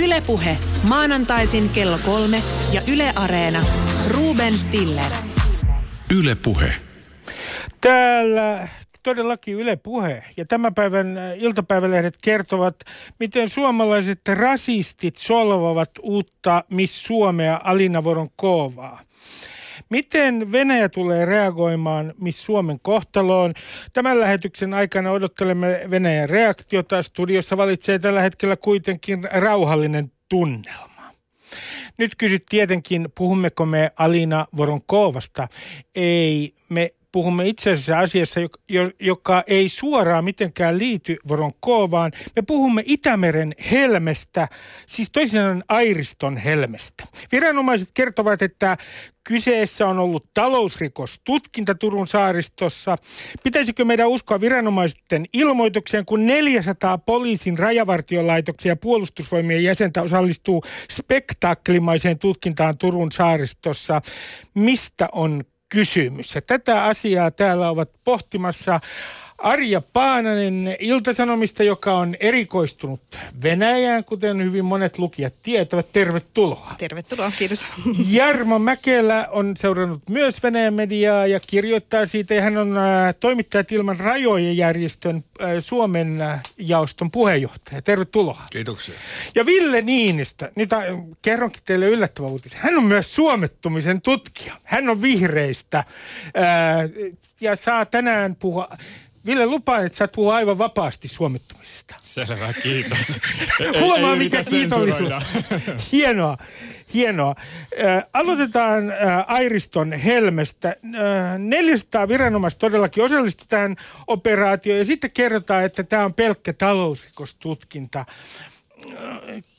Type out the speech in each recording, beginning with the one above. Yle Puhe. Maanantaisin kello 3 ja Yle Areena. Ruben Stiller. Yle Puhe. Täällä todellakin Yle Puhe. Ja tämän päivän iltapäivälehdet kertovat, miten suomalaiset rasistit solvavat uutta Miss Suomea Alina Voronkovaa. Miten Venäjä tulee reagoimaan Miss Suomen kohtaloon? Tämän lähetyksen aikana odottelemme Venäjän reaktiota. Studiossa valitsee tällä hetkellä kuitenkin rauhallinen tunnelma. Nyt kysyt tietenkin, puhummeko me Alina Voronkovasta? Ei, me puhumme itse asiassa asiassa, joka ei suoraan mitenkään liity Voronkovaan. Me puhumme Itämeren helmestä, siis toisin sanoen Airiston helmestä. Viranomaiset kertovat, että kyseessä on ollut talousrikostutkinta Turun saaristossa. Pitäisikö meidän uskoa viranomaisten ilmoitukseen, kun 400 poliisin, rajavartiolaitoksen ja puolustusvoimien jäsentä osallistuu spektaaklimaiseen tutkintaan Turun saaristossa? Mistä on kysymys? Ja tätä asiaa täällä ovat pohtimassa Arja Paananen Ilta-Sanomista, joka on erikoistunut Venäjään, kuten hyvin monet lukijat tietävät. Tervetuloa. Tervetuloa, kiitos. Jarmo Mäkelä on seurannut myös Venäjän mediaa ja kirjoittaa siitä. Ja hän on Toimittajat Ilman Rajoja -järjestön Suomen jaoston puheenjohtaja. Tervetuloa. Kiitoksia. Ja Ville Niinistö, kerronkin teille yllättävä uutisen. Hän on myös suomettumisen tutkija. Hän on vihreistä ja saa tänään puhua. Ville, lupaan, että sä puhuu aivan vapaasti suomettumisesta. Selvä, kiitos. Huomaa, mikä kiitollisuus. Hienoa. Aloitetaan Airiston helmestä. 400 viranomaista todellakin osallistui tähän operaatioon, ja sitten kerrotaan, että tämä on pelkkä talousrikostutkinta.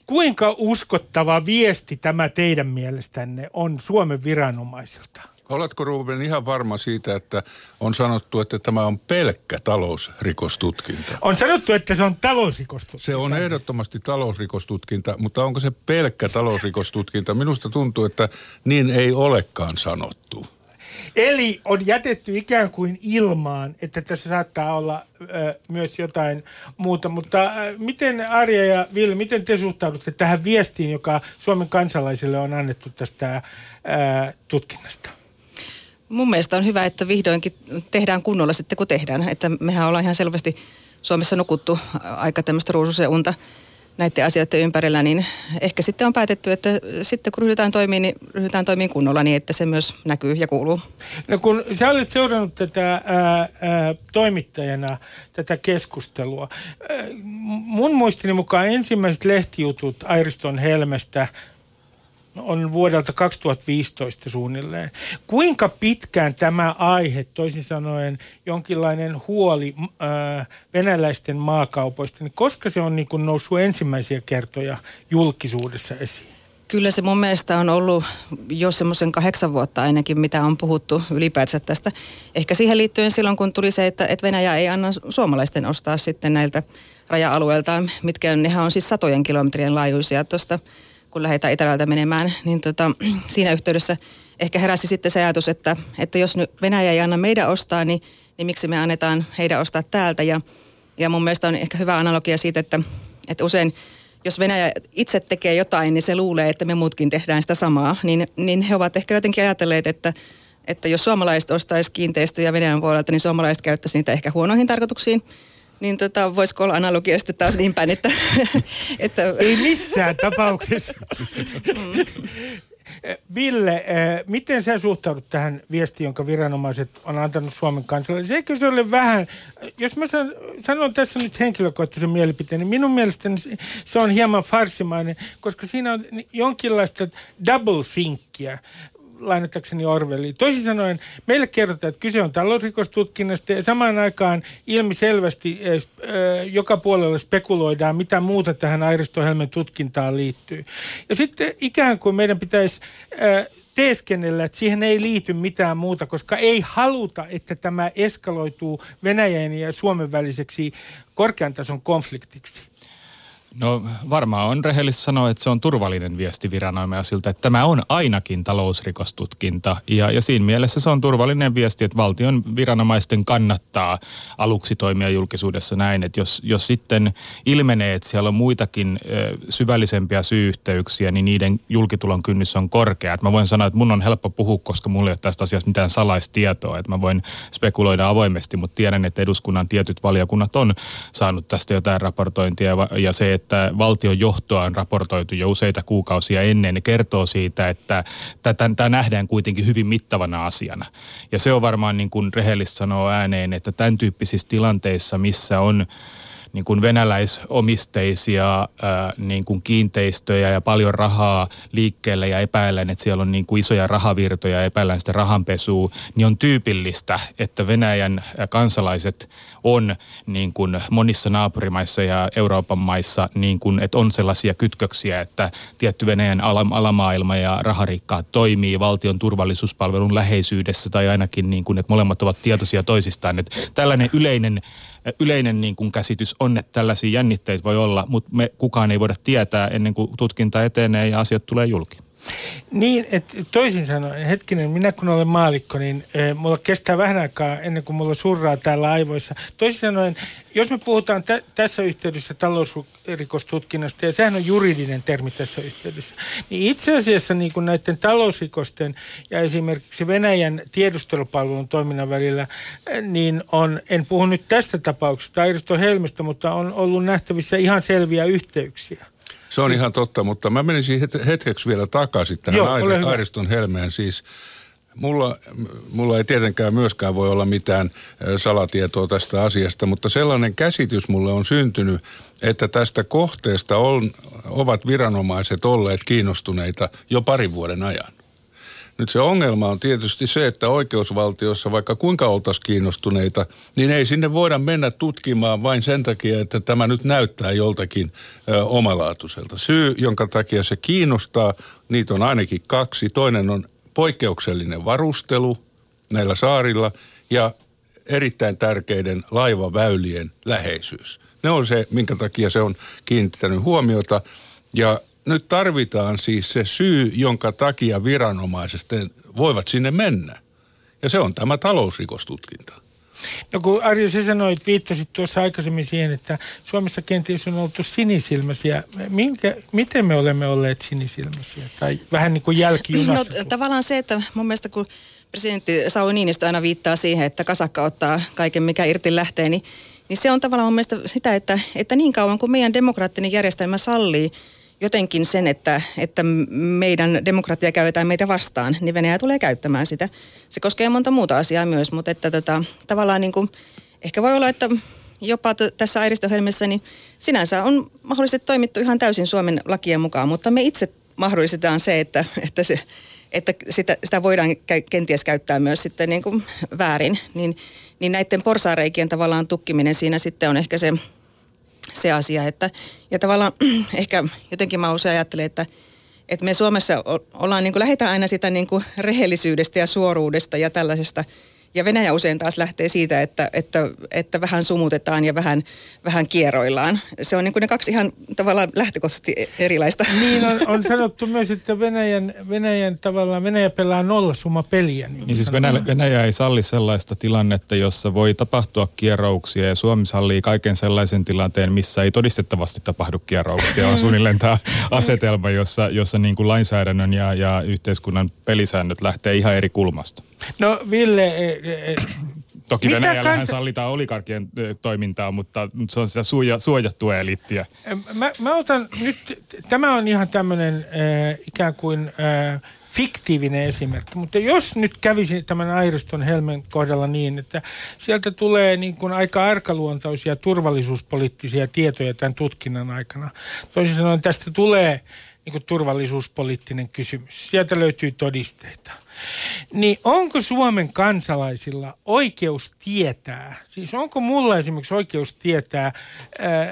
Kuinka uskottava viesti tämä teidän mielestänne on Suomen viranomaisilta? Oletko, Ruben, ihan varma siitä, että on sanottu, että tämä on pelkkä talousrikostutkinta? On sanottu, että se on talousrikostutkinta. Se on ehdottomasti talousrikostutkinta, mutta onko se pelkkä talousrikostutkinta? Minusta tuntuu, että niin ei olekaan sanottu. Eli on jätetty ikään kuin ilmaan, että tässä saattaa olla myös jotain muuta. Mutta miten, Arja ja Ville, miten te suhtaudutte tähän viestiin, joka Suomen kansalaisille on annettu tästä tutkinnasta? Mun mielestä on hyvä, että vihdoinkin tehdään kunnolla sitten, kun tehdään. Että mehän ollaan ihan selvästi Suomessa nukuttu aika tämmöistä ruususen unta näiden asioiden ympärillä, niin ehkä sitten on päätetty, että sitten kun ryhdytään toimiin, niin ryhdytään toimiin kunnolla niin, että se myös näkyy ja kuuluu. No kun sä olet seurannut tätä toimittajana tätä keskustelua, mun muistini mukaan ensimmäiset lehtijutut Airiston helmestä on vuodelta 2015 suunnilleen. Kuinka pitkään tämä aihe, toisin sanoen jonkinlainen huoli venäläisten maakaupoista, niin koska se on niin kuin noussut ensimmäisiä kertoja julkisuudessa esiin? Kyllä se mun mielestä on ollut jo semmoisen 8 vuotta ainakin, mitä on puhuttu ylipäätään tästä. Ehkä siihen liittyen silloin, kun tuli se, että Venäjä ei anna suomalaisten ostaa sitten näiltä raja-alueiltaan, mitkä nehän on siis satojen kilometrien laajuisia tuosta, kun lähdetään Itärältä menemään, niin siinä yhteydessä ehkä heräsi sitten se ajatus, että jos nyt Venäjä ei anna meidän ostaa, niin miksi me annetaan heidän ostaa täältä. Ja mun mielestä on ehkä hyvä analogia siitä, että usein jos Venäjä itse tekee jotain, niin se luulee, että me muutkin tehdään sitä samaa. Niin he ovat ehkä jotenkin ajatelleet, että jos suomalaiset ostaisi kiinteistöjä Venäjän puolelta, niin suomalaiset käyttäisi niitä ehkä huonoihin tarkoituksiin. Niin voisiko olla analogia sitten taas niin päin, että ei missään tapauksessa. Ville, miten sä suhtaudut tähän viestiin, jonka viranomaiset on antanut Suomen kansalaisille? Eikö se ole vähän, jos mä sanon tässä nyt henkilökohtaisen mielipiteen, niin minun mielestäni se on hieman farsimainen, koska siinä on jonkinlaista double thinkia. Lainatakseni Orwellia. Toisin sanoen, meille kerrotaan, että kyse on talousrikostutkinnasta ja samaan aikaan ilmiselvästi joka puolella spekuloidaan, mitä muuta tähän Airiston helmen tutkintaan liittyy. Ja sitten ikään kuin meidän pitäisi teeskennellä, että siihen ei liity mitään muuta, koska ei haluta, että tämä eskaloituu Venäjän ja Suomen väliseksi korkean tason konfliktiksi. No varmaan on rehellistä sanoa, että se on turvallinen viesti viranomaisilta, että tämä on ainakin talousrikostutkinta ja siinä mielessä se on turvallinen viesti, että valtion viranomaisten kannattaa aluksi toimia julkisuudessa näin, että jos sitten ilmenee, että siellä on muitakin syvällisempiä syy-yhteyksiä, niin niiden julkitulon kynnys on korkea. Että mä voin sanoa, että mun on helppo puhua, koska mulla ei ole tästä asiasta mitään salaistietoa, että mä voin spekuloida avoimesti, mutta tiedän, että eduskunnan tietyt valiokunnat on saanut tästä jotain raportointia ja se, että valtion johtoa on raportoitu jo useita kuukausia ennen, ne kertoo siitä, että tämä nähdään kuitenkin hyvin mittavana asiana. Ja se on varmaan niin kuin rehellistä sanoa ääneen, että tämän tyyppisissä tilanteissa, missä on niin kuin venäläisomisteisia niin kuin kiinteistöjä ja paljon rahaa liikkeellä ja epäillään, että siellä on niin kuin isoja rahavirtoja ja epäillään sitä rahanpesua, niin on tyypillistä, että Venäjän kansalaiset on niin kuin monissa naapurimaissa ja Euroopan maissa, niin kuin, että on sellaisia kytköksiä, että tietty Venäjän alamaailma ja raharikkaat toimii valtion turvallisuuspalvelun läheisyydessä tai ainakin, niin kuin, että molemmat ovat tietoisia toisistaan. Että tällainen yleinen niin kuin käsitys on, että tällaisia jännitteitä voi olla, mutta me kukaan ei voida tietää ennen kuin tutkinta etenee ja asiat tulee julki. Niin, että toisin sanoen, hetkinen, minä kun olen maalikko, niin mulla kestää vähän aikaa ennen kuin mulla surraa täällä aivoissa. Toisin sanoen, jos me puhutaan tässä yhteydessä talousrikostutkinnasta, ja sehän on juridinen termi tässä yhteydessä, niin itse asiassa niin kuin näiden talousrikosten ja esimerkiksi Venäjän tiedustelupalvelun toiminnan välillä, niin on, en puhu nyt tästä tapauksesta, Airiston Helmistä, mutta on ollut nähtävissä ihan selviä yhteyksiä. Se on ihan totta, mutta mä menisin hetkeksi vielä takaisin tähän Airiston Helmeen. Siis mulla ei tietenkään myöskään voi olla mitään salatietoa tästä asiasta, mutta sellainen käsitys mulle on syntynyt, että tästä kohteesta ovat viranomaiset olleet kiinnostuneita jo parin vuoden ajan. Nyt se ongelma on tietysti se, että oikeusvaltiossa, vaikka kuinka oltaisiin kiinnostuneita, niin ei sinne voida mennä tutkimaan vain sen takia, että tämä nyt näyttää joltakin omalaatuiselta. Syy, jonka takia se kiinnostaa, niitä on ainakin kaksi. Toinen on poikkeuksellinen varustelu näillä saarilla ja erittäin tärkeiden laivaväylien läheisyys. Ne on se, minkä takia se on kiinnittänyt huomiota ja nyt tarvitaan siis se syy, jonka takia viranomaiset voivat sinne mennä. Ja se on tämä talousrikostutkinta. No kun Arja, sä sanoit, viittasit tuossa aikaisemmin siihen, että Suomessa kenties on oltu sinisilmäisiä. Miten me olemme olleet sinisilmäisiä? Tai vähän niin kuin jälkijunassa? No tavallaan se, että mun mielestä kun presidentti Sauli Niinistö aina viittaa siihen, että kasakka ottaa kaiken mikä irti lähtee, niin se on tavallaan mun mielestä sitä, että niin kauan kuin meidän demokraattinen järjestelmä sallii, jotenkin sen, että meidän demokratia käytetään meitä vastaan, niin Venäjä tulee käyttämään sitä. Se koskee monta muuta asiaa myös, mutta että tavallaan niin kuin, ehkä voi olla, että jopa tässä Airiston Helmessä, niin sinänsä on mahdollisesti toimittu ihan täysin Suomen lakien mukaan, mutta me itse mahdollistetaan se, että sitä voidaan kenties käyttää myös sitten niin kuin väärin. Niin näiden porsaareikien tavallaan tukkiminen siinä sitten on ehkä se asia, että ja tavallaan ehkä jotenkin mä usein ajattelen, että me Suomessa ollaan niin kuin lähdetään aina sitä niin kuin rehellisyydestä ja suoruudesta ja tällaisesta. Ja Venäjä usein taas lähtee siitä, että vähän sumutetaan ja vähän kieroillaan. Se on niin kuin ne kaksi ihan tavallaan lähtökohtaisesti erilaista. Niin on sanottu myös, että Venäjä pelaa nollasumapeliä. Niin siis Venäjä ei salli sellaista tilannetta, jossa voi tapahtua kierouksia ja Suomi sallii kaiken sellaisen tilanteen, missä ei todistettavasti tapahdu kierouksia. On suunnilleen tämä asetelma, jossa niin kuin lainsäädännön ja yhteiskunnan pelisäännöt lähtee ihan eri kulmasta. No Ville, toki Venäjällähän sallitaan oligarkien toimintaa, mutta se on sitä suojattua eliittiä. Mä otan nyt, tämä on ihan tämmöinen ikään kuin fiktiivinen esimerkki, mutta jos nyt kävisi tämän Airiston Helmen kohdalla niin, että sieltä tulee niin kuin aika arkaluontoisia turvallisuuspoliittisia tietoja tämän tutkinnan aikana. Toisin sanoen tästä tulee niin kuin turvallisuuspoliittinen kysymys. Sieltä löytyy todisteita. Niin onko Suomen kansalaisilla oikeus tietää, siis onko mulla esimerkiksi oikeus tietää,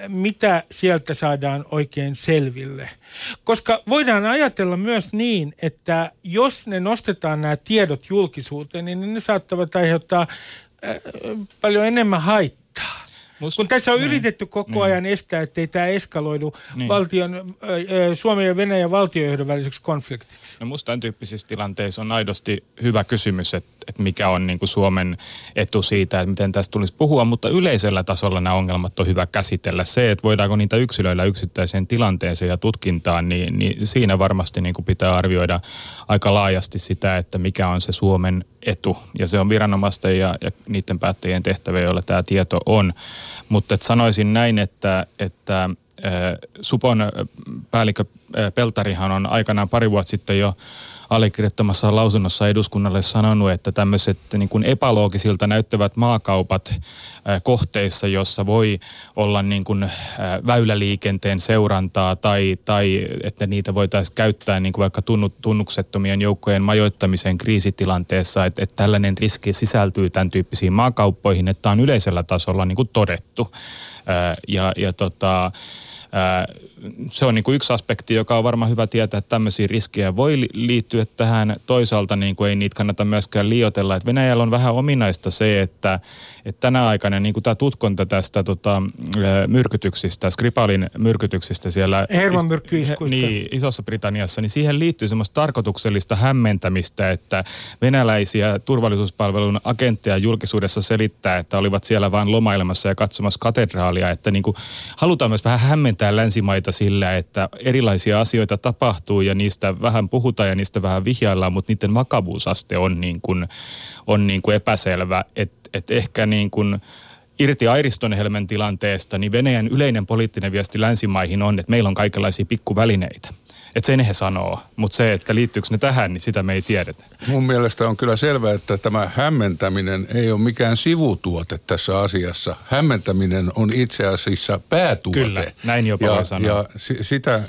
mitä sieltä saadaan oikein selville? Koska voidaan ajatella myös niin, että jos ne nostetaan nämä tiedot julkisuuteen, niin ne saattavat aiheuttaa paljon enemmän haittaa. Kun tässä on yritetty koko ajan estää, ettei tämä eskaloidu Suomen ja Venäjän valtiojohdon väliseksi konfliktiksi. No musta tämän tyyppisissä tilanteissa on aidosti hyvä kysymys, että mikä on niin kuin Suomen etu siitä, että miten tästä tulisi puhua, mutta yleisellä tasolla nämä ongelmat on hyvä käsitellä. Se, että voidaanko niitä yksilöillä yksittäiseen tilanteeseen ja tutkintaan, niin siinä varmasti niin kuin pitää arvioida aika laajasti sitä, että mikä on se Suomen etu. Ja se on viranomaisten ja niiden päättäjien tehtävä, joilla tämä tieto on. Mutta sanoisin näin, että Supon päällikkö Peltarihan on aikanaan pari vuotta sitten jo allekirjoittamassa lausunnossa eduskunnalle sanonut, että tämmöiset niin kuin epäloogisilta näyttävät maakaupat kohteissa, jossa voi olla niin kuin väyläliikenteen seurantaa tai että niitä voitaisiin käyttää niin kuin vaikka tunnuksettomien joukkojen majoittamiseen kriisitilanteessa, että tällainen riski sisältyy tämän tyyppisiin maakauppoihin, että on yleisellä tasolla niin kuin todettu. Se on niin kuin yksi aspekti, joka on varmaan hyvä tietää, että tämmöisiä riskejä voi liittyä tähän. Toisaalta niin kuin ei niitä kannata myöskään liioitella. Että Venäjällä on vähän ominaista se, että tänä aikana niin kuin tämä tutkonta tästä myrkytyksistä, Skripalin myrkytyksistä siellä Isossa Britanniassa, niin siihen liittyy semmoista tarkoituksellista hämmentämistä, että venäläisiä turvallisuuspalvelun agentteja julkisuudessa selittää, että olivat siellä vain lomailemassa ja katsomassa katedraalia, että niin kuin halutaan myös vähän hämmentää länsimaita sillä, että erilaisia asioita tapahtuu ja niistä vähän puhutaan ja niistä vähän vihjaillaan, mutta niiden vakavuusaste on niin kuin epäselvä. Et ehkä niin kuin irti Airiston helmen tilanteesta, niin Venäjän yleinen poliittinen viesti länsimaihin on, että meillä on kaikenlaisia pikkuvälineitä. Että sen he sanoo, mutta se, että liittyykö ne tähän, niin sitä me ei tiedetä. Mun mielestä on kyllä selvää, että tämä hämmentäminen ei ole mikään sivutuote tässä asiassa. Hämmentäminen on itse asiassa päätuote. Kyllä, näin jopa voi sanoa. Ja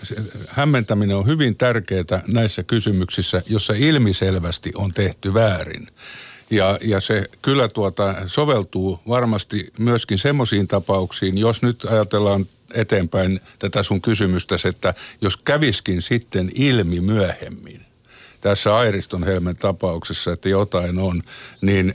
hämmentäminen on hyvin tärkeää näissä kysymyksissä, jossa ilmiselvästi on tehty väärin. Ja se kyllä soveltuu varmasti myöskin semmoisiin tapauksiin, jos nyt ajatellaan eteenpäin tätä sun kysymystäsi, että jos käviskin sitten ilmi myöhemmin tässä Airiston helmen tapauksessa, että jotain on,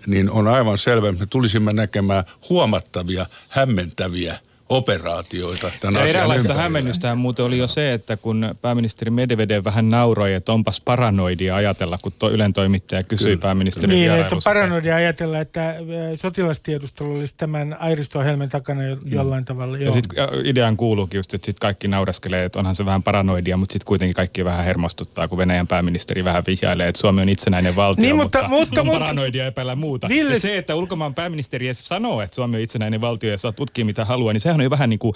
niin on aivan selvä, että me tulisimme näkemään huomattavia, hämmentäviä operaatioita. Eräänlaista hämmennystähän muuten oli jo se, että kun pääministeri Medvedev vähän nauroi, että onpas paranoidia ajatella, kun Ylen toimittaja kysyi pääministerin vierailusta. Niin, että on paranoidia ajatella, että sotilastiedustelu olisi tämän Airiston helmen takana jollain tavalla. Ja sitten ideaan kuuluukin just, että sitten kaikki nauraskelee, että onhan se vähän paranoidia, mutta sitten kuitenkin kaikki vähän hermostuttaa, kun Venäjän pääministeri vähän vihjailee, että Suomi on itsenäinen valtio, niin, mutta paranoidia epäillä muuta. Ville... Et se, että ulkomaan pääministeri edes sanoo, että Suomi on itsenäinen valtio ja saa tutkia mitä haluaa, niin sehän on jo vähän niin kuin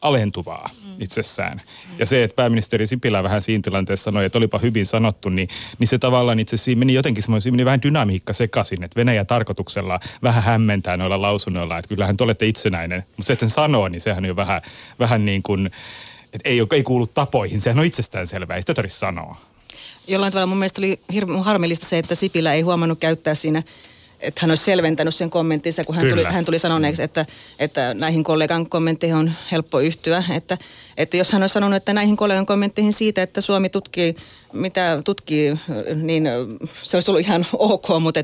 alentuvaa itsessään. Ja se, että pääministeri Sipilä vähän siinä tilanteessa sanoi, että olipa hyvin sanottu, niin se tavallaan itse asiassa meni jotenkin semmoinen vähän dynamiikka sekaisin, että Venäjä tarkoituksella vähän hämmentää noilla lausunnoilla, että kyllähän te olette itsenäinen, mutta se, että sen sanoo, niin sehän on jo vähän niin kuin, että ei kuulu tapoihin, sehän on itsestäänselvää, ei sitä tarvitse sanoa. Jollain tavalla mun mielestä oli hirveän harmillista se, että Sipilä ei huomannut käyttää siinä, että hän olisi selventänyt sen kommenttinsa, kun hän tuli sanoneeksi, että näihin kollegan kommentteihin on helppo yhtyä. Että jos hän olisi sanonut, että näihin kollegan kommentteihin siitä, että Suomi tutkii, mitä tutkii, niin se olisi ollut ihan ok, mutta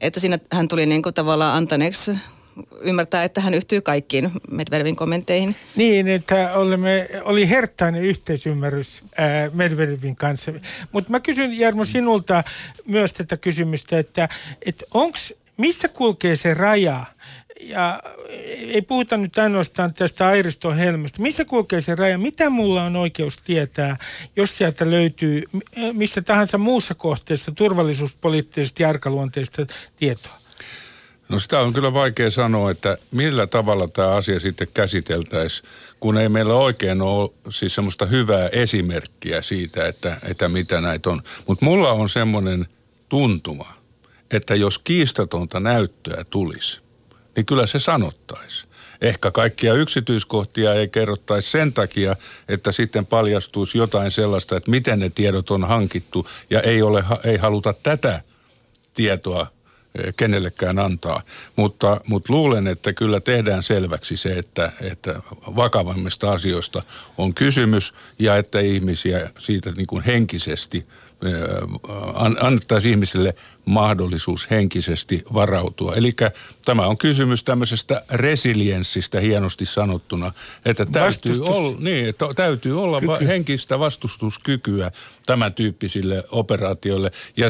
että siinä hän tuli niin kuin tavallaan antaneeksi ymmärtää, että hän yhtyy kaikkiin Medvedevin kommentteihin. Niin, että oli herttainen yhteisymmärrys Medvedevin kanssa. Mutta mä kysyn, Jarmo, sinulta myös tätä kysymystä, että missä kulkee se raja? Ja ei puhuta nyt ainoastaan tästä Airiston helmestä. Missä kulkee se raja? Mitä mulla on oikeus tietää, jos sieltä löytyy missä tahansa muussa kohteessa turvallisuuspoliittisesti arkaluonteista tietoa? No sitä on kyllä vaikea sanoa, että millä tavalla tämä asia sitten käsiteltäisiin, kun ei meillä oikein ole siis semmoista hyvää esimerkkiä siitä, että mitä näitä on. Mutta mulla on semmoinen tuntuma, että jos kiistatonta näyttöä tulisi, niin kyllä se sanottaisi. Ehkä kaikkia yksityiskohtia ei kerrottaisi sen takia, että sitten paljastuisi jotain sellaista, että miten ne tiedot on hankittu ja ei haluta tätä tietoa kenellekään antaa, mutta luulen, että kyllä tehdään selväksi se, että vakavammista asioista on kysymys ja että ihmisiä siitä niin kuin henkisesti annettaisiin ihmisille mahdollisuus henkisesti varautua. Eli tämä on kysymys tämmöisestä resilienssistä hienosti sanottuna, että täytyy olla henkistä vastustuskykyä tämän tyyppisille operaatioille. Ja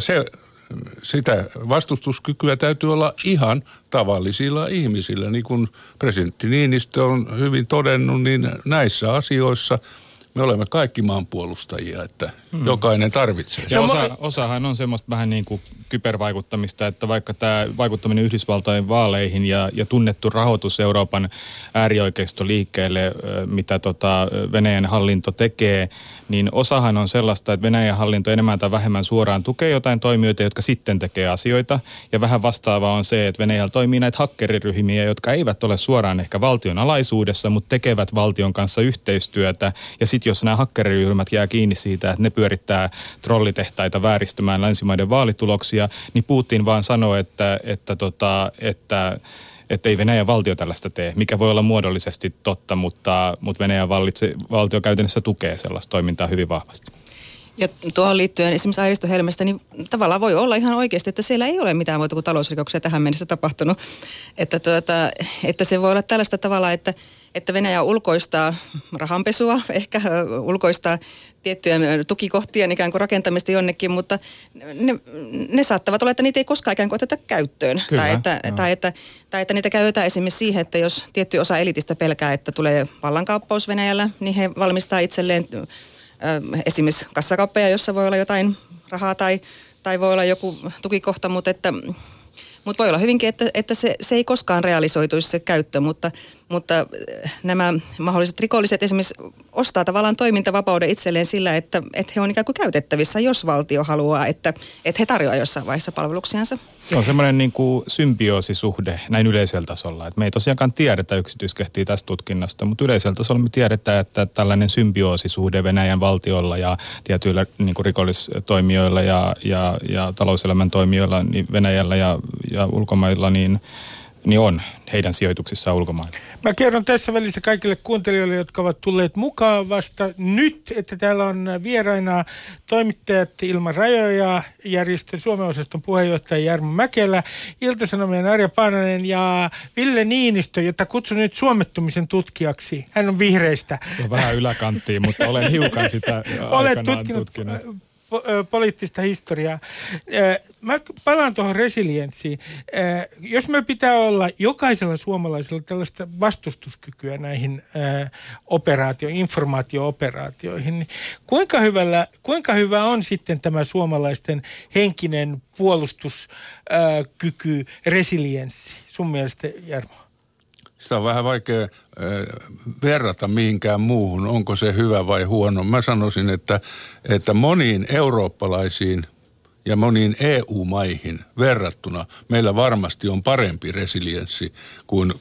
sitä vastustuskykyä täytyy olla ihan tavallisilla ihmisillä. Niin kuin presidentti Niinistö on hyvin todennut, niin näissä asioissa me olemme kaikki maanpuolustajia, että jokainen tarvitsee. Ja osahan on semmoista vähän niin kuin kybervaikuttamista, että vaikka tämä vaikuttaminen Yhdysvaltain vaaleihin ja tunnettu rahoitus Euroopan äärioikeistoliikkeelle, mitä Venäjän hallinto tekee, niin osahan on sellaista, että Venäjän hallinto enemmän tai vähemmän suoraan tukee jotain toimijoita, jotka sitten tekee asioita. Ja vähän vastaavaa on se, että Venäjällä toimii näitä hakkeriryhmiä, jotka eivät ole suoraan ehkä valtion alaisuudessa, mutta tekevät valtion kanssa yhteistyötä. Ja sitten jos nämä hakkeriryhmät jää kiinni siitä, että ne pyörittää trollitehtaita vääristämään länsimaiden vaalituloksia, niin Putin vaan sanoo, että ei Venäjän valtio tällaista tee, mikä voi olla muodollisesti totta, mutta Venäjän valtio käytännössä tukee sellaista toimintaa hyvin vahvasti. Ja tuohon liittyen esimerkiksi Airiston Helmestä, niin tavallaan voi olla ihan oikeasti, että siellä ei ole mitään muuta kuin talousrikoksia tähän mennessä tapahtunut. Että se voi olla tällaista tavalla, että Venäjä ulkoistaa rahanpesua, ehkä ulkoistaa tiettyjen tukikohtien ikään kuin rakentamista jonnekin, mutta ne saattavat olla, että niitä ei koskaan ikään kuin oteta käyttöön. Kyllä, tai että niitä käytetään esimerkiksi siihen, että jos tietty osa elitistä pelkää, että tulee vallankaappaus Venäjällä, niin he valmistaa itselleen esimerkiksi kassakauppeja, jossa voi olla jotain rahaa tai voi olla joku tukikohta, mutta voi olla hyvinkin, että se ei koskaan realisoituisi se käyttö, mutta nämä mahdolliset rikolliset esimerkiksi ostaa tavallaan toimintavapauden itselleen sillä, että he on ikään kuin käytettävissä, jos valtio haluaa, että he tarjoaa jossain vaiheessa palveluksiansa. Se on semmoinen niin kuin symbioosisuhde näin yleisellä tasolla. Et me ei tosiaankaan tiedetä yksityiskohtia tästä tutkinnasta, mutta yleisellä tasolla me tiedetään, että tällainen symbioosisuhde Venäjän valtiolla ja tietyillä niin kuin rikollistoimijoilla ja talouselämän toimijoilla niin Venäjällä ja ulkomailla niin on heidän sijoituksissaan ulkomailla. Mä kerron tässä välissä kaikille kuuntelijoille, jotka ovat tulleet mukaan vasta nyt, että täällä on vieraina toimittajat Ilman Rajoja, järjestön Suomen osaston puheenjohtaja Jarmo Mäkelä, Ilta-Sanomien Arja Paananen ja Ville Niinistö, jota kutsun nyt suomettumisen tutkijaksi. Hän on vihreistä. Se on vähän yläkanttiin, mutta olen hiukan sitä aikanaan tutkinut. Poliittista historiaa. Mä palaan tuohon resilienssiin. Jos meillä pitää olla jokaisella suomalaisella tällaista vastustuskykyä näihin informaatio-operaatioihin, niin kuinka hyvä on sitten tämä suomalaisten henkinen puolustuskyky, resilienssi? Sun mielestä, Jarmo? Sitä on vähän vaikea verrata mihinkään muuhun, onko se hyvä vai huono. Mä sanoisin, että moniin eurooppalaisiin ja moniin EU-maihin verrattuna meillä varmasti on parempi resilienssi kuin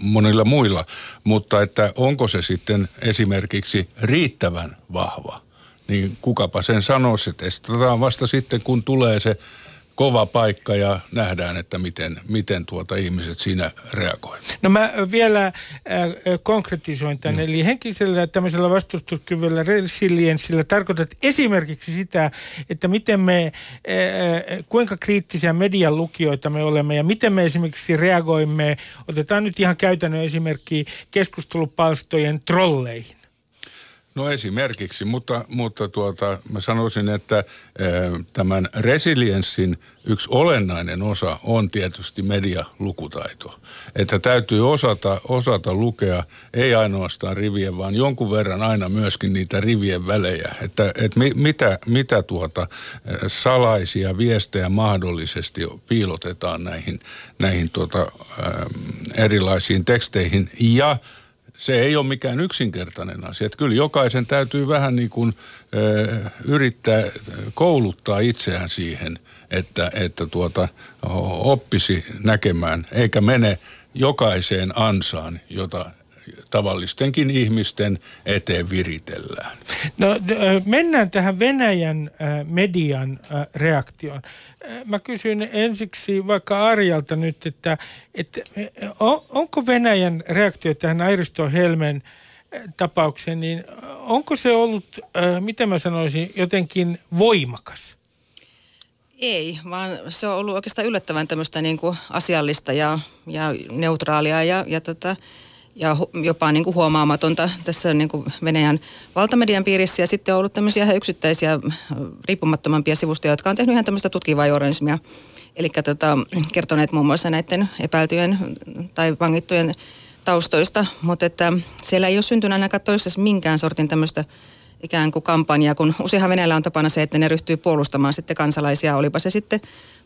monilla muilla. Mutta että onko se sitten esimerkiksi riittävän vahva, niin kukapa sen sanoisi, että testataan vasta sitten, kun tulee se kova paikka ja nähdään, että miten ihmiset siinä reagoivat. No mä vielä konkretisoin tämän. Eli henkisellä tämmöisellä vastustuskyvyllä, resilienssillä tarkoitat esimerkiksi sitä, että miten me, kuinka kriittisiä median lukijoita me olemme ja miten me esimerkiksi reagoimme, otetaan nyt ihan käytännön esimerkki keskustelupalstojen trolleihin. No esimerkiksi, mutta mä sanoisin, että tämän resilienssin yksi olennainen osa on tietysti medialukutaito. Että täytyy osata lukea, ei ainoastaan rivien, vaan jonkun verran aina myöskin niitä rivien välejä. Että mitä salaisia viestejä mahdollisesti piilotetaan näihin erilaisiin teksteihin ja se ei ole mikään yksinkertainen asia. Että kyllä jokaisen täytyy vähän niin kuin yrittää kouluttaa itseään siihen, että oppisi näkemään, eikä mene jokaiseen ansaan, jota tavallistenkin ihmisten eteen viritellään. No mennään tähän Venäjän median reaktioon. Mä kysyn ensiksi vaikka Arjalta nyt, että onko Venäjän reaktio tähän Airiston Helmen tapaukseen, niin onko se ollut, miten mä sanoisin, jotenkin voimakas? Ei, vaan se on ollut oikeastaan yllättävän tämmöistä niin kuin asiallista ja neutraalia ja jopa niin kuin huomaamatonta tässä niin kuin Venäjän valtamedian piirissä. Ja sitten on ollut tämmöisiä ihan yksittäisiä riippumattomampia sivustoja, jotka on tehnyt ihan tämmöistä tutkivaa journalismia. Eli kertoneet muun muassa näiden epäiltyjen tai vangittujen taustoista, mutta että siellä ei ole syntynyt ainakaan toisessa minkään sortin tämmöistä ikään kuin kampanjaa, kun useinhan Venäjällä on tapana se, että ne ryhtyy puolustamaan sitten kansalaisia, olipa se sitten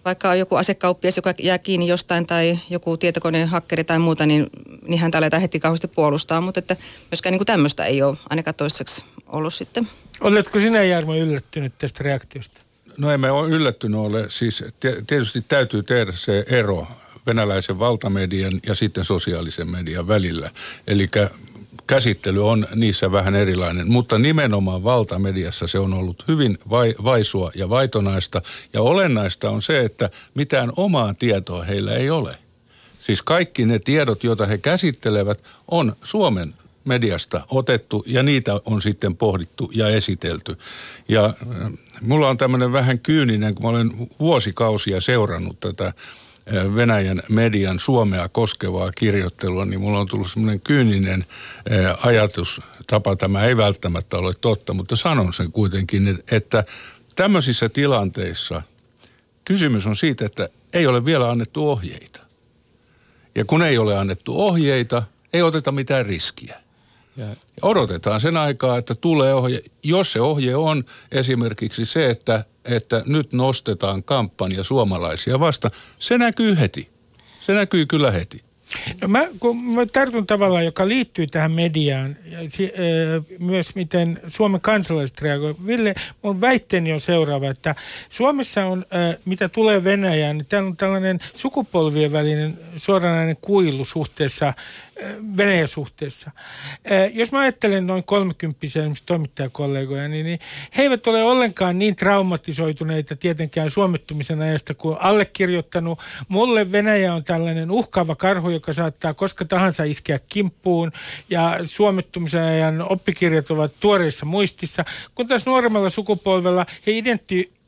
vaikka joku asekauppias, joka jää kiinni jostain tai joku tietokoneen hakkeri tai muuta, niin häntä aletaan heti kauheasti puolustaa, mutta että myöskään niin kuin tämmöistä ei ole ainakaan toiseksi ollut sitten. Oletko sinä, Jarmo, yllättynyt tästä reaktiosta? No emme ole yllättynyt ole, siis tietysti täytyy tehdä se ero venäläisen valtamedian ja sitten sosiaalisen median välillä. Eli käsittely on niissä vähän erilainen, mutta nimenomaan valtamediassa se on ollut hyvin vaisua ja vaitonaista. Ja olennaista on se, että mitään omaa tietoa heillä ei ole. Siis kaikki ne tiedot, joita he käsittelevät, on Suomen mediasta otettu ja niitä on sitten pohdittu ja esitelty. Ja mulla on tämmöinen vähän kyyninen, kun mä olen vuosikausia seurannut tätä Venäjän median Suomea koskevaa kirjoittelua, niin mulla on tullut semmoinen kyyninen ajatustapa. Tämä ei välttämättä ole totta, mutta sanon sen kuitenkin, että tämmöisissä tilanteissa kysymys on siitä, että ei ole vielä annettu ohjeita. Ja kun ei ole annettu ohjeita, ei oteta mitään riskiä. Ja odotetaan sen aikaa, että tulee ohje. Jos se ohje on esimerkiksi se, että nyt nostetaan kampanja suomalaisia vastaan, se näkyy heti. Se näkyy kyllä heti. No kun mä tartun tavallaan, joka liittyy tähän mediaan, myös miten Suomen kansalaiset reagoivat. Ville, mun väitteeni on seuraava, että Suomessa on, mitä tulee Venäjään, niin täällä on tällainen sukupolvien välinen suoranainen kuilu suhteessa Venäjän suhteessa. Jos mä ajattelen noin 30-vuotiaita esimerkiksi toimittajakollegoja, niin he eivät ole ollenkaan niin traumatisoituneita tietenkään suomettumisen ajasta kuin allekirjoittanut. Mulle Venäjä on tällainen uhkaava karhu, joka saattaa koska tahansa iskeä kimppuun, ja suomettumisen ajan oppikirjat ovat tuoreissa muistissa, kun taas nuoremmalla sukupolvella he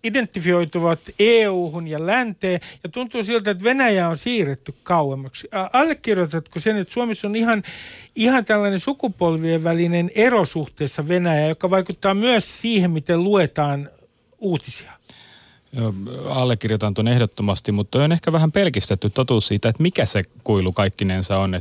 identifioituvat EU-hun ja länteen, ja tuntuu siltä, että Venäjä on siirretty kauemmaksi. Allekirjoitatko sen, että Suomessa on ihan tällainen sukupolvien välinen ero suhteessa Venäjään, joka vaikuttaa myös siihen, miten luetaan uutisia? Allekirjoitan tuon ehdottomasti, mutta on ehkä vähän pelkistetty totuus siitä, että mikä se kuilu kaikkinensa on,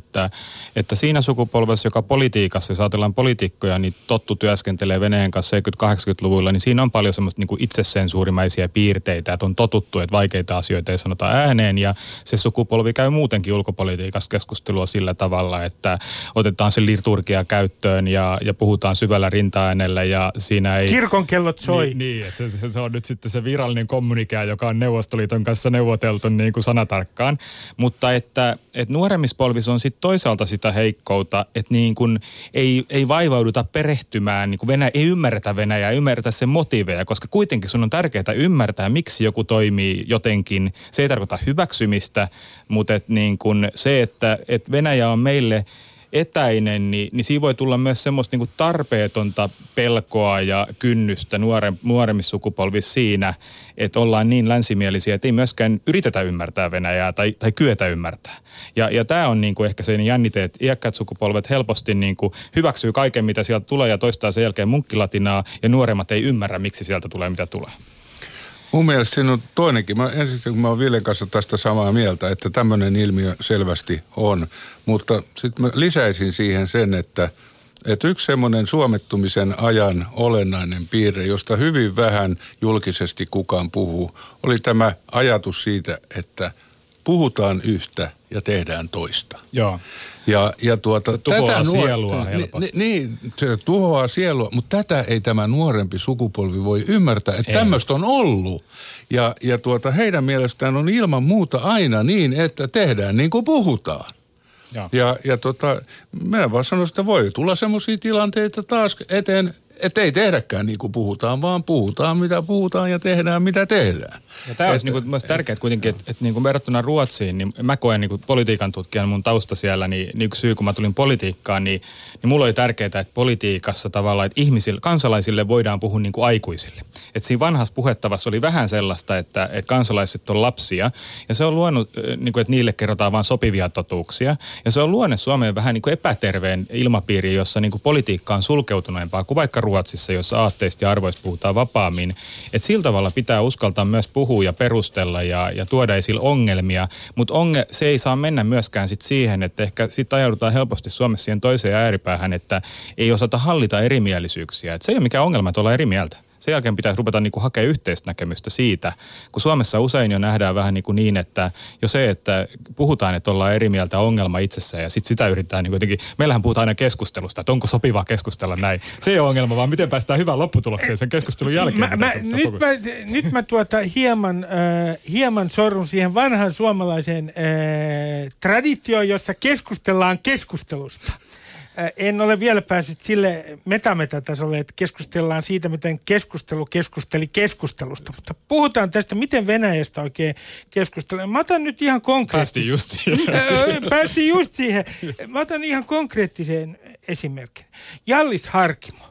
että siinä sukupolvessa, joka politiikassa, jos ajatellaan poliitikkoja, niin tottu työskentelee Venäjän kanssa 70-80-luvulla, niin siinä on paljon semmoista niin kuin itsesensuurimaisia piirteitä, että on totuttu, että vaikeita asioita ei sanota ääneen, ja se sukupolvi käy muutenkin ulkopolitiikassa keskustelua sillä tavalla, että otetaan se liturgia käyttöön ja puhutaan syvällä rinta-äänellä, ja siinä ei... Kirkonkellot soi. Niin että se on nyt sitten se virallinen kommunikea, joka on Neuvostoliiton kanssa neuvoteltu niin kuin sanatarkkaan, mutta että nuoremmissa polvissa on sitten toisaalta sitä heikkoutta, että niin kuin ei vaivauduta perehtymään, niin kuin ei ymmärretä Venäjää, ei ymmärretä sen motiiveja, koska kuitenkin sun on tärkeää ymmärtää, miksi joku toimii jotenkin. Se ei tarkoita hyväksymistä, mutta että niin kuin se, että Venäjä on meille etäinen, niin siinä voi tulla myös semmoista niin kuin tarpeetonta pelkoa ja kynnystä nuoremmissa sukupolvissa siinä, että ollaan niin länsimielisiä, että ei myöskään yritetä ymmärtää Venäjää tai kyetä ymmärtää. Ja tämä on niin kuin ehkä se jännite, että iäkkäät sukupolvet helposti niin kuin hyväksyy kaiken, mitä sieltä tulee, ja toistaa sen jälkeen munkkilatinaa, ja nuoremmat ei ymmärrä, miksi sieltä tulee, mitä tulee. Mun mielestä siinä on toinenkin. Ensiksi kun mä oon Villen kanssa tästä samaa mieltä, että tämmöinen ilmiö selvästi on. Mutta sitten mä lisäisin siihen sen, että yksi semmoinen suomettumisen ajan olennainen piirre, josta hyvin vähän julkisesti kukaan puhuu, oli tämä ajatus siitä, että puhutaan yhtä ja tehdään toista. Joo. Se tuhoaa sielua helposti. Niin, se tuhoaa sielua, mutta tätä ei tämä nuorempi sukupolvi voi ymmärtää, että tämmöistä on ollut. Ja heidän mielestään on ilman muuta aina niin, että tehdään niin kuin puhutaan. Ja mä vaan sanon, että voi tulla semmoisia tilanteita taas eteen, Että ei tehdäkään niin kuin puhutaan, vaan puhutaan mitä puhutaan ja tehdään mitä tehdään. Ja tämä olisi niin myös tärkeää kuitenkin, että niin kuin verrattuna Ruotsiin, niin mä koen niin kuin politiikan tutkijan mun tausta siellä, niin yksi syy kun mä tulin politiikkaan, niin mulla oli tärkeää, että politiikassa tavallaan, että ihmisille, kansalaisille voidaan puhua niin kuin aikuisille. Että siinä vanhassa puhettavassa oli vähän sellaista, että kansalaiset on lapsia ja se on luonut, niin kuin, että niille kerrotaan vaan sopivia totuuksia. Ja se on luonut Suomeen vähän niin kuin epäterveen ilmapiiriin, jossa niin kuin politiikka on sulkeutuneempaa kuin vaikka Ruotsissa, jossa aatteista ja arvoista puhutaan vapaammin. Että sillä tavalla pitää uskaltaa myös puhua ja perustella ja tuoda esille ongelmia, mutta se ei saa mennä myöskään sit siihen, että ehkä sitten ajaudutaan helposti Suomessa siihen toiseen ääripäähän, että ei osata hallita erimielisyyksiä. Et se ei ole mikään ongelma, että olla eri mieltä. Sen jälkeen pitäisi ruveta niin kuin hakemaan yhteistä näkemystä siitä, kun Suomessa usein jo nähdään vähän niin, että jo se, että puhutaan, että ollaan eri mieltä ongelma itsessään ja sitten sitä yritetään niin jotenkin, meillähän puhutaan aina keskustelusta, että onko sopivaa keskustella näin. Se ei ole ongelma, vaan miten päästään hyvään lopputulokseen sen keskustelun jälkeen. Nyt mä hieman sorrun siihen vanhan suomalaiseen traditioon, jossa keskustellaan keskustelusta. En ole vielä päässyt sille meta-tasolle, että keskustellaan siitä, miten keskustelu keskusteli keskustelusta. Mutta puhutaan tästä, miten Venäjästä oikein keskustellaan. Mä otan nyt ihan konkreettisen. Päästiin just siihen. Mä otan ihan konkreettisen esimerkin. Jalli Harkimo.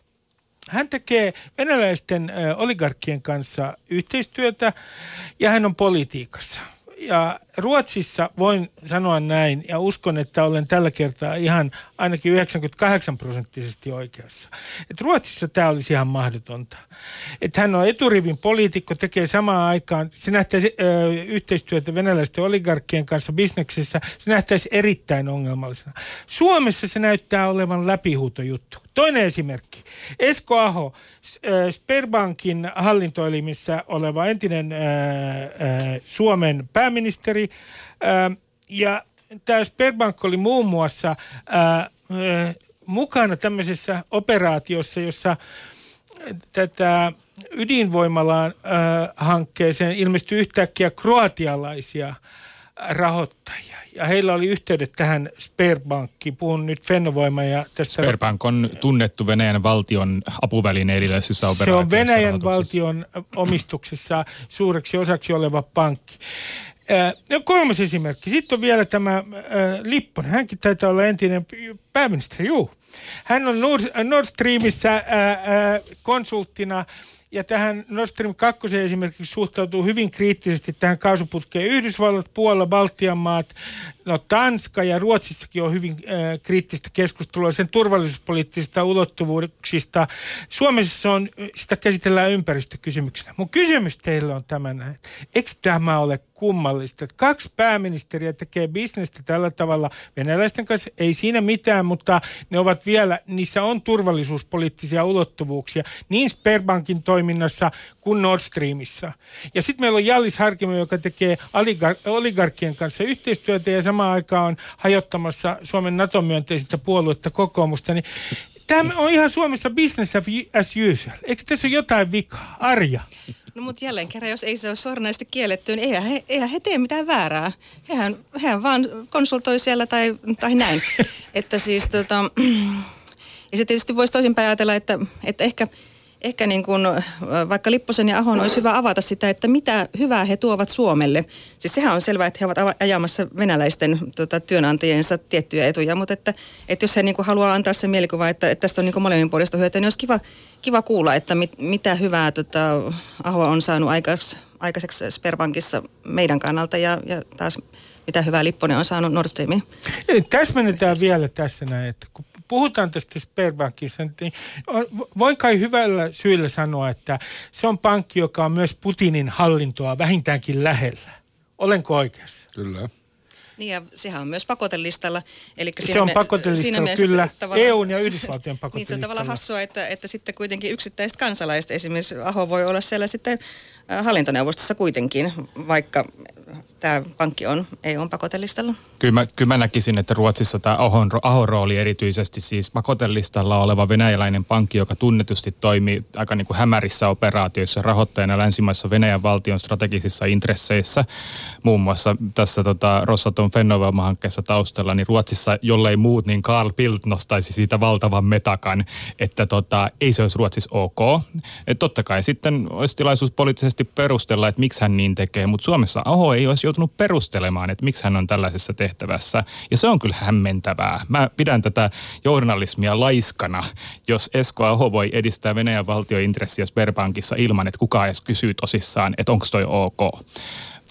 Hän tekee venäläisten oligarkkien kanssa yhteistyötä ja hän on politiikassa. Ja Ruotsissa voin sanoa näin, ja uskon, että olen tällä kertaa ihan ainakin 98% oikeassa. Että Ruotsissa tämä olisi ihan mahdotonta. Että hän on eturivin poliitikko, tekee samaan aikaan, se nähtäisi yhteistyötä venäläisten oligarkkien kanssa bisneksessä, se nähtäisi erittäin ongelmallisena. Suomessa se näyttää olevan läpihuutojuttu. Toinen esimerkki. Esko Aho, Sberbankin hallintoelimissä oleva entinen Suomen pääministeri. Ja tämä Sberbank oli muun muassa mukana tämmöisessä operaatiossa, jossa tätä ydinvoimalaan hankkeeseen ilmestyi yhtäkkiä kroatialaisia rahoittajia. Ja heillä oli yhteydet tähän Sberbankkiin. Puhun nyt Fennovoima ja tästä... Sberbank on tunnettu Venäjän valtion apuväline erilaisissa operaatioissa. Se on Venäjän valtion omistuksessa suureksi osaksi oleva pankki. No kolmas esimerkki. Sitten on vielä tämä Lipponen. Hänkin taitaa olla entinen pääministeri. Juu. Hän on Nord Streamissa konsulttina. Ja tähän Nord Stream 2 esimerkiksi suhtautuu hyvin kriittisesti tähän kaasuputkeen. Yhdysvallat, Puola, Baltian maat, no Tanska ja Ruotsissakin on hyvin kriittistä keskustelua sen turvallisuuspoliittisista ulottuvuuksista. Suomessa se on, sitä käsitellään ympäristökysymyksenä. Mun kysymys teille on tämä näin. Eikö tämä ole kummallista? Että kaksi pääministeriä tekee bisnestä tällä tavalla venäläisten kanssa. Ei siinä mitään, mutta ne ovat vielä, niissä on turvallisuuspoliittisia ulottuvuuksia. Niin Sberbankin toiminnassa kuin Nord Streamissa. Ja sitten meillä on Jallis Harkimo, joka tekee oligarkkien kanssa yhteistyötä ja samaan aikaan on hajottamassa Suomen NATO-myönteisintä puoluetta kokoomusta. Niin tämä on ihan Suomessa business as usual. Eikö tässä ole jotain vikaa? Arja? No mutta jälleen kerran, jos ei se ole suoranaisesti kielletty, niin eihän he tee mitään väärää. Hehän vaan konsultoi siellä tai näin. Että siis ja se tietysti voisi toisinpäin ajatella, että ehkä niin kuin vaikka Lipposen ja Ahon olisi hyvä avata sitä, että mitä hyvää he tuovat Suomelle. Siis sehän on selvää, että he ovat ajamassa venäläisten työnantajiensa tiettyjä etuja, mutta että jos he niin kuin haluaa antaa sen mielikuva, että tästä on niin kuin molemmin puolesta hyötyä, niin olisi kiva kuulla, että mitä hyvää Ahoa on saanut aikaiseksi Sberbankissa meidän kannalta ja taas mitä hyvää Lipponen on saanut Nord Streamiin. Täsmennetään vielä tässä näin, että kun puhutaan tästä Sberbankista, niin voi kai hyvällä syyllä sanoa, että se on pankki, joka on myös Putinin hallintoa vähintäänkin lähellä. Olenko oikeassa? Kyllä. Niin ja sehän on myös pakotelistalla. Elikkä se on pakotelistalla, kyllä. EUn ja Yhdysvaltojen pakotelistalla. Niin se on tavallaan hassua, että sitten kuitenkin yksittäiset kansalaiset, esimerkiksi Aho voi olla siellä sitten hallintoneuvostossa kuitenkin, vaikka tämä pankki on EU:n pakotelistalla? Kyllä mä näkisin, että Ruotsissa tämä Ahon rooli erityisesti, siis pakotelistalla oleva venäläinen pankki, joka tunnetusti toimii aika niin kuin hämärissä operaatioissa rahoittajana länsimaissa Venäjän valtion strategisissa intresseissä, muun muassa tässä Rosatom Fennovoima-hankkeessa taustalla, niin Ruotsissa, jollei muut, niin Karl Bildt nostaisi siitä valtavan metakan, että ei se olisi Ruotsissa ok. Et totta kai sitten olisi tilaisuus poliittisesti perustella, että miksi hän niin tekee, mutta Suomessa Aho ei olisi joutunut perustelemaan, että miksi hän on tällaisessa tehtävässä. Ja se on kyllä hämmentävää. Mä pidän tätä journalismia laiskana, jos Esko Aho voi edistää Venäjän valtiointressiä Sberbankissa ilman, että kukaan edes kysyy tosissaan, että onko toi ok.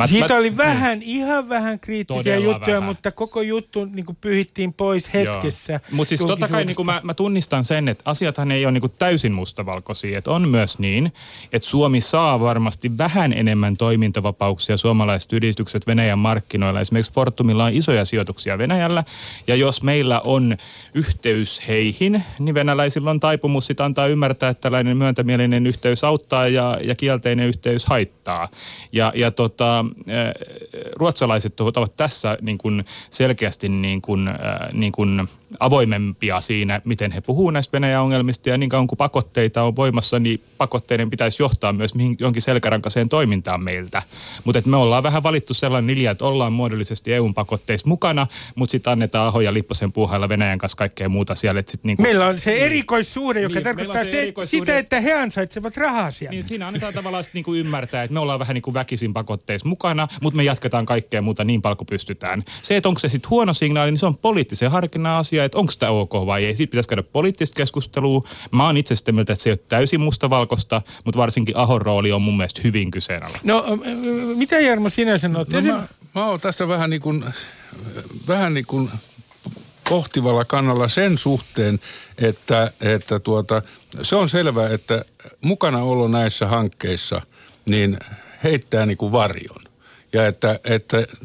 Siitä oli vähän, ihan vähän kriittisiä juttuja, vähän. Mutta koko juttu niin kuin pyhittiin pois hetkessä. Mutta siis totta kai niin kuin mä tunnistan sen, että asiathan ei ole niin kuin täysin mustavalkoisia. Että on myös niin, että Suomi saa varmasti vähän enemmän toimintavapauksia suomalaiset yritykset Venäjän markkinoilla. Esimerkiksi Fortumilla on isoja sijoituksia Venäjällä. Ja jos meillä on yhteys heihin, niin venäläisillä on taipumus sitä antaa ymmärtää, että tällainen myöntämielinen yhteys auttaa ja kielteinen yhteys haittaa. Ruotsalaiset ovat tässä niin kuin selkeästi niin kuin avoimempia siinä, miten he puhuu näistä Venäjän ongelmista, ja niin kauan kuin pakotteita on voimassa, niin pakotteiden pitäisi johtaa myös jonkin selkärankaiseen toimintaan meiltä. Mutta me ollaan vähän valittu sellainen linja, että ollaan muodollisesti EU:n pakotteissa mukana, mutta sitten annetaan Aho ja Lipposen puuhailla Venäjän kanssa kaikkea muuta siellä. Niin kuin, meillä on se erikoissuhde, joka tarkoittaa sitä, että he ansaitsevat rahaa siellä. Niin, siinä annetaan tavallaan sit, niin kuin ymmärtää, että me ollaan vähän niin kuin väkisin pakotteissa mukana, mutta me jatketaan kaikkea muuta niin paljon kuin pystytään. Se, että onko se sitten huono signaali, niin se on poliittisen harkinnan asia, että onko tämä ok vai ei. Siitä pitäisi käydä poliittista keskustelua. Mä oon itse sitä mieltä, että se ei ole täysin mustavalkoista, mutta varsinkin Ahon rooli on mun mielestä hyvin kyseenalainen. No, mitä Jarmo sinä sanot? No, mä oon tässä vähän niin kuin pohtivalla kannalla sen suhteen, että se on selvää, että mukanaolo näissä hankkeissa niin heittää niin kuin varjon. Ja että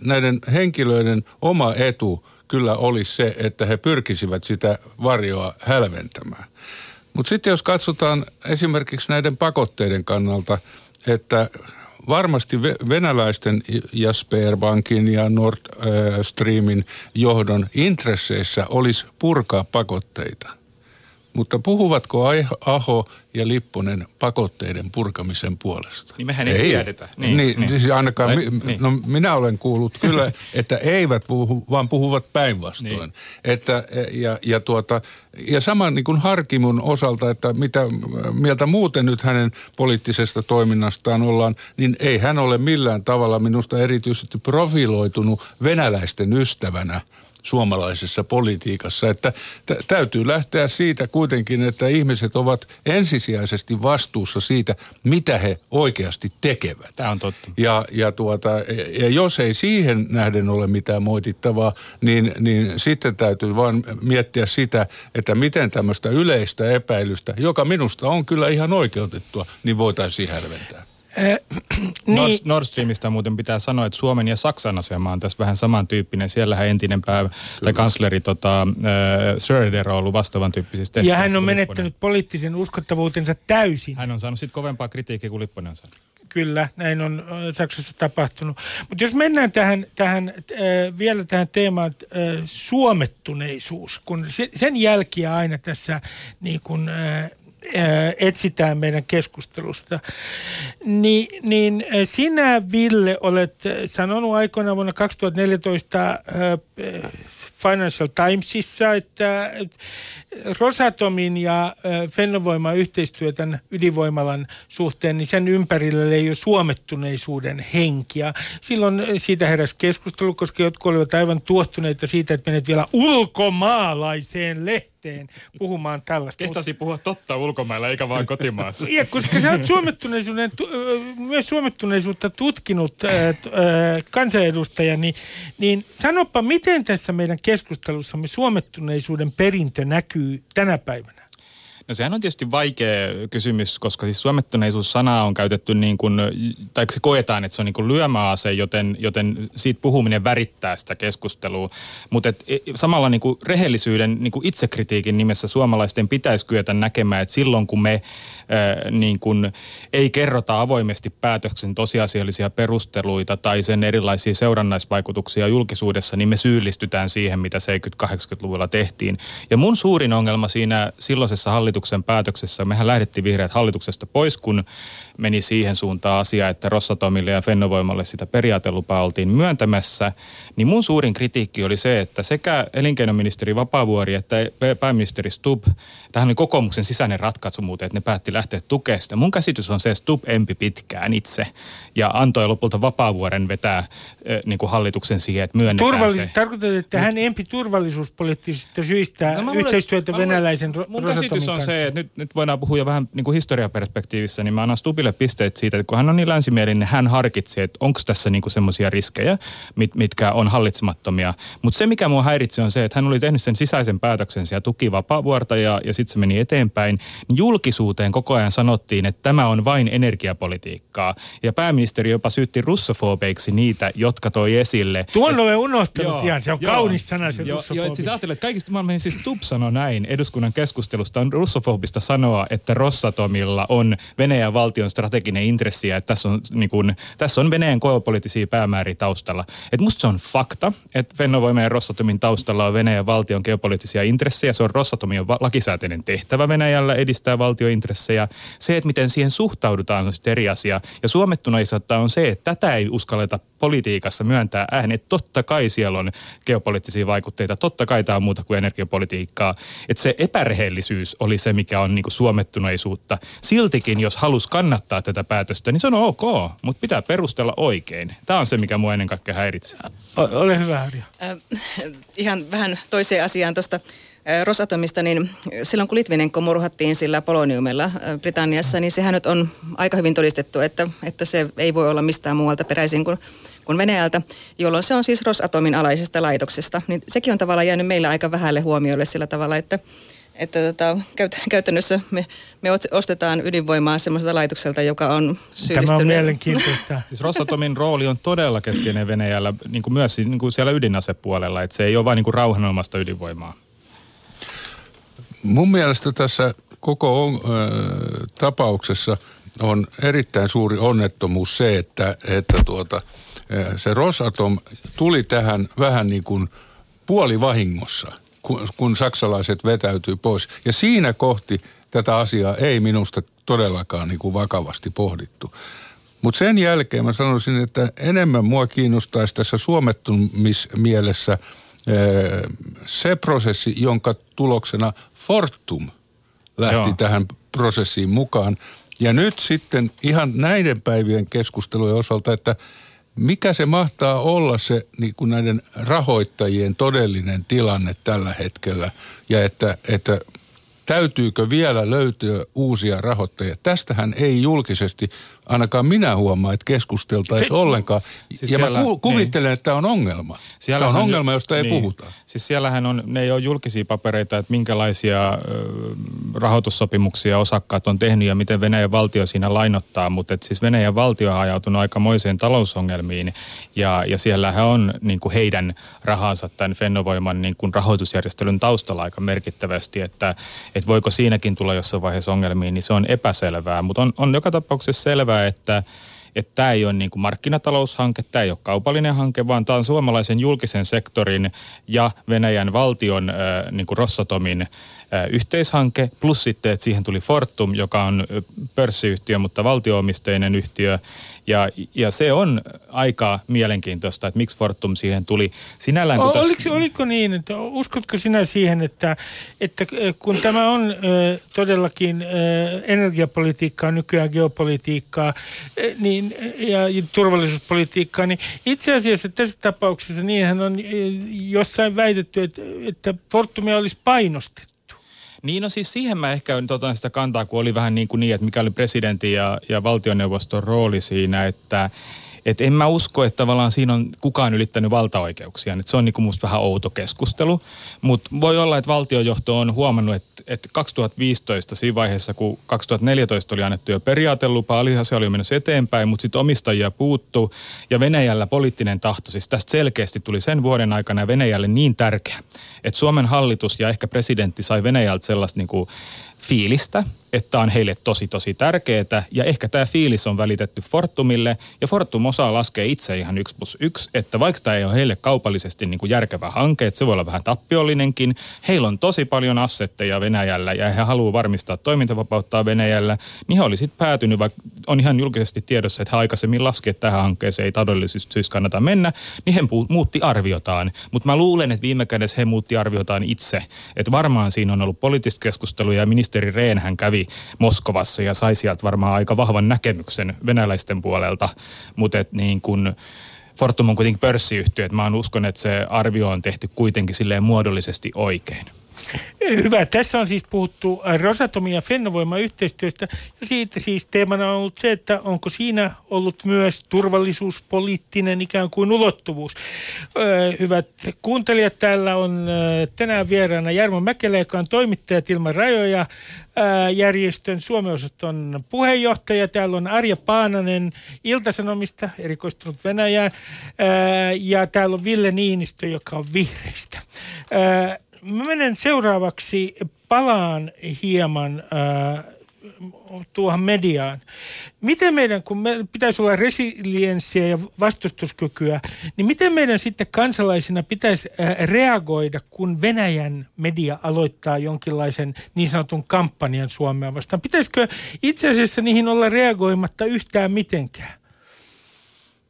näiden henkilöiden oma etu kyllä olisi se, että he pyrkisivät sitä varjoa hälventämään. Mutta sitten jos katsotaan esimerkiksi näiden pakotteiden kannalta, että varmasti venäläisten ja Sberbankin ja Nord Streamin johdon intresseissä olisi purkaa pakotteita. Mutta puhuvatko Aho ja Lipponen pakotteiden purkamisen puolesta? Niin mehän ei tiedetä. Niin. Siis ainakaan, minä olen kuullut kyllä, että eivät puhu, vaan puhuvat päinvastoin. Niin. Ja sama niin kuin Harkimon osalta, että mitä mieltä muuten nyt hänen poliittisesta toiminnastaan ollaan, niin ei hän ole millään tavalla minusta erityisesti profiloitunut venäläisten ystävänä suomalaisessa politiikassa, että täytyy lähteä siitä kuitenkin, että ihmiset ovat ensisijaisesti vastuussa siitä, mitä he oikeasti tekevät. Tämä on totta. Ja jos ei siihen nähden ole mitään moitittavaa, niin sitten täytyy vaan miettiä sitä, että miten tämmöistä yleistä epäilystä, joka minusta on kyllä ihan oikeutettua, niin voitaisiin hälventää. Nord Streamista muuten pitää sanoa, että Suomen ja Saksan asema on tässä vähän samantyyppinen. Siellähän entinen kansleri Schröder on ollut vastaavan tyyppisistä tehtävissä. Ja hän on menettänyt poliittisen uskottavuutensa täysin. Hän on saanut sitten kovempaa kritiikkiä kuin Lipponen on saanut. Kyllä, näin on Saksassa tapahtunut. Mutta jos mennään tähän teemaan suomettuneisuus, kun sen jälkiä aina tässä niin kuin etsitään meidän keskustelusta, niin sinä, Ville, olet sanonut aikoinaan vuonna 2014 Financial Timesissa, että Rosatomin ja Fennovoiman yhteistyö tämän ydinvoimalan suhteen, niin sen ympärillä ei ole suomettuneisuuden henkiä. Silloin siitä heräsi keskustelu, koska jotkut olivat aivan tuohtuneita siitä, että menet vielä ulkomaalaiseen lehteen puhumaan tällaista. Kehtasi puhua totta ulkomailla, eikä vaan kotimaassa. Ja koska sä oot myös suomettuneisuutta tutkinut kansanedustaja, niin sanoppa, miten tässä meidän keskustelussamme suomettuneisuuden perintö näkyy tänä päivänä? No sehän on tietysti vaikea kysymys, koska siis suomettuneisuussanaa on käytetty niin kuin, tai se koetaan, että se on niin kuin lyömäase, joten siitä puhuminen värittää sitä keskustelua. Mutta samalla niin kuin rehellisyyden, niin kuin itsekritiikin nimessä suomalaisten pitäisi kyetä näkemään, että silloin kun me niin kuin ei kerrota avoimesti päätöksen tosiasiallisia perusteluita tai sen erilaisia seurannaisvaikutuksia julkisuudessa, niin me syyllistytään siihen, mitä 70-80-luvulla tehtiin. Ja mun suurin ongelma siinä silloisessa hallituksen päätöksessä, mehän lähdettiin vihreät hallituksesta pois, kun meni siihen suuntaan asia, että Rosatomille ja Fennovoimalle sitä periaatelupaa oltiin myöntämässä, niin mun suurin kritiikki oli se, että sekä elinkeinoministeri Vapaavuori että pääministeri Stubb, tämähän oli kokoomuksen sisäinen ratkaisu muuten, että ne päätti lähteä tukemaan sitä. Mun käsitys on se, että Stubb empi pitkään itse ja antoi lopulta Vapaavuoren vetää niin kuin hallituksen siihen, että myönnetään se. Tarkoitat, että hän empi turvallisuuspoliittisista syistä yhteistyötä venäläisen Rosatomin kanssa. Mun käsitys on se, että nyt voidaan puhua vähän niin kuin historiaperspektiivissä, niin mä annan Stubbille pisteet siitä, että kun hän on niin länsimielinen, hän harkitsee, että onko tässä niin kuin semmoisia riskejä, mitkä on hallitsemattomia. Mutta se, mikä mua häiritsi, on se, että hän oli tehnyt sen sisäisen päätöksensä ja tuki Vapaavuorta ja sitten se meni eteenpäin. Julkisuuteen koko ajan sanottiin, että tämä on vain energiapolitiikkaa. Ja pääministeri jopa syytti russofobeiksi niitä, jotka toi esille. Tuon olen unohtanut ihan, se on kaunis sana se russofobia. Siis ajattelee, että kaikista maailman, siis Stubb sanoi näin, eduskunnan keskustelusta on russofobista sanoa, että Rosatomilla on Venäjän valtion strateginen intressi ja että tässä on Venäjän geopoliittisia päämääriä taustalla. Et musta se on fakta, että Fennovoiman ja Rosatomin taustalla on Venäjän valtion geopoliittisia intressejä. Se on Rosatomin lakisääteinen tehtävä Venäjällä edistää valtiointressejä. Se, että miten siihen suhtaudutaan, on sitten eri asia. Ja suomettuna isottaa on se, että tätä ei uskalleta politiikassa myöntää ääneen. Totta kai siellä on geopoliittisia vaikutteita. Totta kai tämä on muuta kuin energiapolitiikkaa. Että se epärehellisyys oli se, mikä on niinku suomettuneisuutta. Siltikin, jos halus kannattaa tätä päätöstä, niin se on ok, mutta pitää perustella oikein. Tämä on se, mikä mua ennen kaikkea häiritsee. Ole hyvä, Arja. Ihan vähän toiseen asiaan tuosta Rosatomista, niin silloin kun Litvinenko murhattiin sillä poloniumella Britanniassa, niin sehän nyt on aika hyvin todistettu, että se ei voi olla mistään muualta peräisin kuin Venäjältä, jolloin se on siis Rosatomin alaisesta laitoksesta. Niin sekin on tavallaan jäänyt meillä aika vähälle huomiolle sillä tavalla, että käytännössä me ostetaan ydinvoimaa semmoiselta laitokselta, joka on syyllistynyt. Tämä on mielenkiintoista. Siis Rosatomin rooli on todella keskeinen Venäjällä, niin kuin myös niin kuin siellä ydinasepuolella, että se ei ole vain niin kuin rauhanomaista ydinvoimaa. Mun mielestä tässä koko tapauksessa on erittäin suuri onnettomuus se, että se Rosatom tuli tähän vähän niin kuin puolivahingossa, kun saksalaiset vetäytyy pois. Ja siinä kohti tätä asiaa ei minusta todellakaan niin kuin vakavasti pohdittu. Mutta sen jälkeen mä sanoisin, että enemmän mua kiinnostaisi tässä suomettumismielessä se prosessi, jonka tuloksena Fortum lähti tähän prosessiin mukaan. Ja nyt sitten ihan näiden päivien keskustelujen osalta, että mikä se mahtaa olla se niin kuin näiden rahoittajien todellinen tilanne tällä hetkellä ja että täytyykö vielä löytyä uusia rahoittajia? Tästähän ei julkisesti, ainakaan minä huomaa, että keskusteltaisiin ollenkaan. Siis ja siellä, mä kuvittelen, niin, että tämä on ongelma. Tämä on ongelma, josta ei puhuta. Siis siellähän ne ei ole julkisia papereita, että minkälaisia rahoitussopimuksia osakkaat on tehnyt ja miten Venäjän valtio siinä lainottaa. Mutta siis Venäjän valtio on ajautunut aikamoiseen talousongelmiin ja siellähän on niin kuin heidän rahansa tämän Fennovoiman niin kuin rahoitusjärjestelyn taustalla aika merkittävästi, että voiko siinäkin tulla jossain vaiheessa ongelmiin, niin se on epäselvää. Mutta on joka tapauksessa selvää, että tämä ei ole niin kuin markkinataloushanke, tämä ei ole kaupallinen hanke, vaan tämä on suomalaisen julkisen sektorin ja Venäjän valtion niin kuin Rosatomin yhteishanke, plus sitten, että siihen tuli Fortum, joka on pörssiyhtiö, mutta valtio-omisteinen yhtiö. Ja se on aika mielenkiintoista, että miksi Fortum siihen tuli. Sinällään, oliko niin, että uskotko sinä siihen, että kun tämä on todellakin energiapolitiikkaa, nykyään geopolitiikkaa niin, ja turvallisuuspolitiikkaa, niin itse asiassa tässä tapauksessa niinhän on jossain väitetty, että Fortumia olisi painostettu. Niin, no siis siihen mä ehkä otan sitä kantaa, kun oli vähän niin, että mikä oli presidentin ja valtioneuvoston rooli siinä, että en mä usko, että tavallaan siinä on kukaan ylittänyt valtaoikeuksia. Että se on niin kuin musta vähän outo keskustelu. Mutta voi olla, että valtiojohto on huomannut, että 2015 siinä vaiheessa, kun 2014 oli annettu jo periaatelupa, se oli jo menossa eteenpäin, mutta sitten omistajia puuttuu. Ja Venäjällä poliittinen tahto, siis tästä selkeästi tuli sen vuoden aikana Venäjälle niin tärkeä, että Suomen hallitus ja ehkä presidentti sai Venäjältä sellaista niin kuin fiilistä, että on heille tosi tärkeää, ja ehkä tämä fiilis on välitetty Fortumille, ja Fortum osaa laskea itse ihan 1+1, että vaikka tämä ei ole heille kaupallisesti niin kuin järkevä hanke, että se voi olla vähän tappiollinenkin, heillä on tosi paljon assetteja Venäjällä, ja he haluaa varmistaa toimintavapauttaa Venäjällä, niin he oli sitten päätynyt, vaikka on ihan julkisesti tiedossa, että he aikaisemmin laski, että tähän hankkeeseen ei taloudellisista syistä kannata mennä, niin he muutti arviotaan, mutta mä luulen, että viime kädessä he muutti arviotaan itse, että varmaan siinä on ollut poliittista keskustelua, ja ministeri Rehn hän kävi Moskovassa ja sai sieltä varmaan aika vahvan näkemyksen venäläisten puolelta, mutta niin kuin Fortum on kuitenkin pörssiyhtiö, että mä uskon, että se arvio on tehty kuitenkin silleen muodollisesti oikein. Hyvä. Tässä on siis puhuttu Rosatomin ja Fennovoiman yhteistyöstä. Siitä siis teemana on ollut se, että onko siinä ollut myös turvallisuuspoliittinen ikään kuin ulottuvuus. Hyvät kuuntelijat, täällä on tänään vieraana Jarmo Mäkelä, joka on toimittajat Ilman Rajoja -järjestön Suomen-osaston puheenjohtaja. Täällä on Arja Paananen Ilta-Sanomista, erikoistunut Venäjään. Ja täällä on Ville Niinistö, joka on vihreistä. Mä menen seuraavaksi, palaan hieman tuohon mediaan. Miten meidän, kun me pitäisi olla resilienssiä ja vastustuskykyä, niin miten meidän sitten kansalaisina pitäisi reagoida, kun Venäjän media aloittaa jonkinlaisen niin sanotun kampanjan Suomea vastaan? Pitäisikö itse asiassa niihin olla reagoimatta yhtään mitenkään?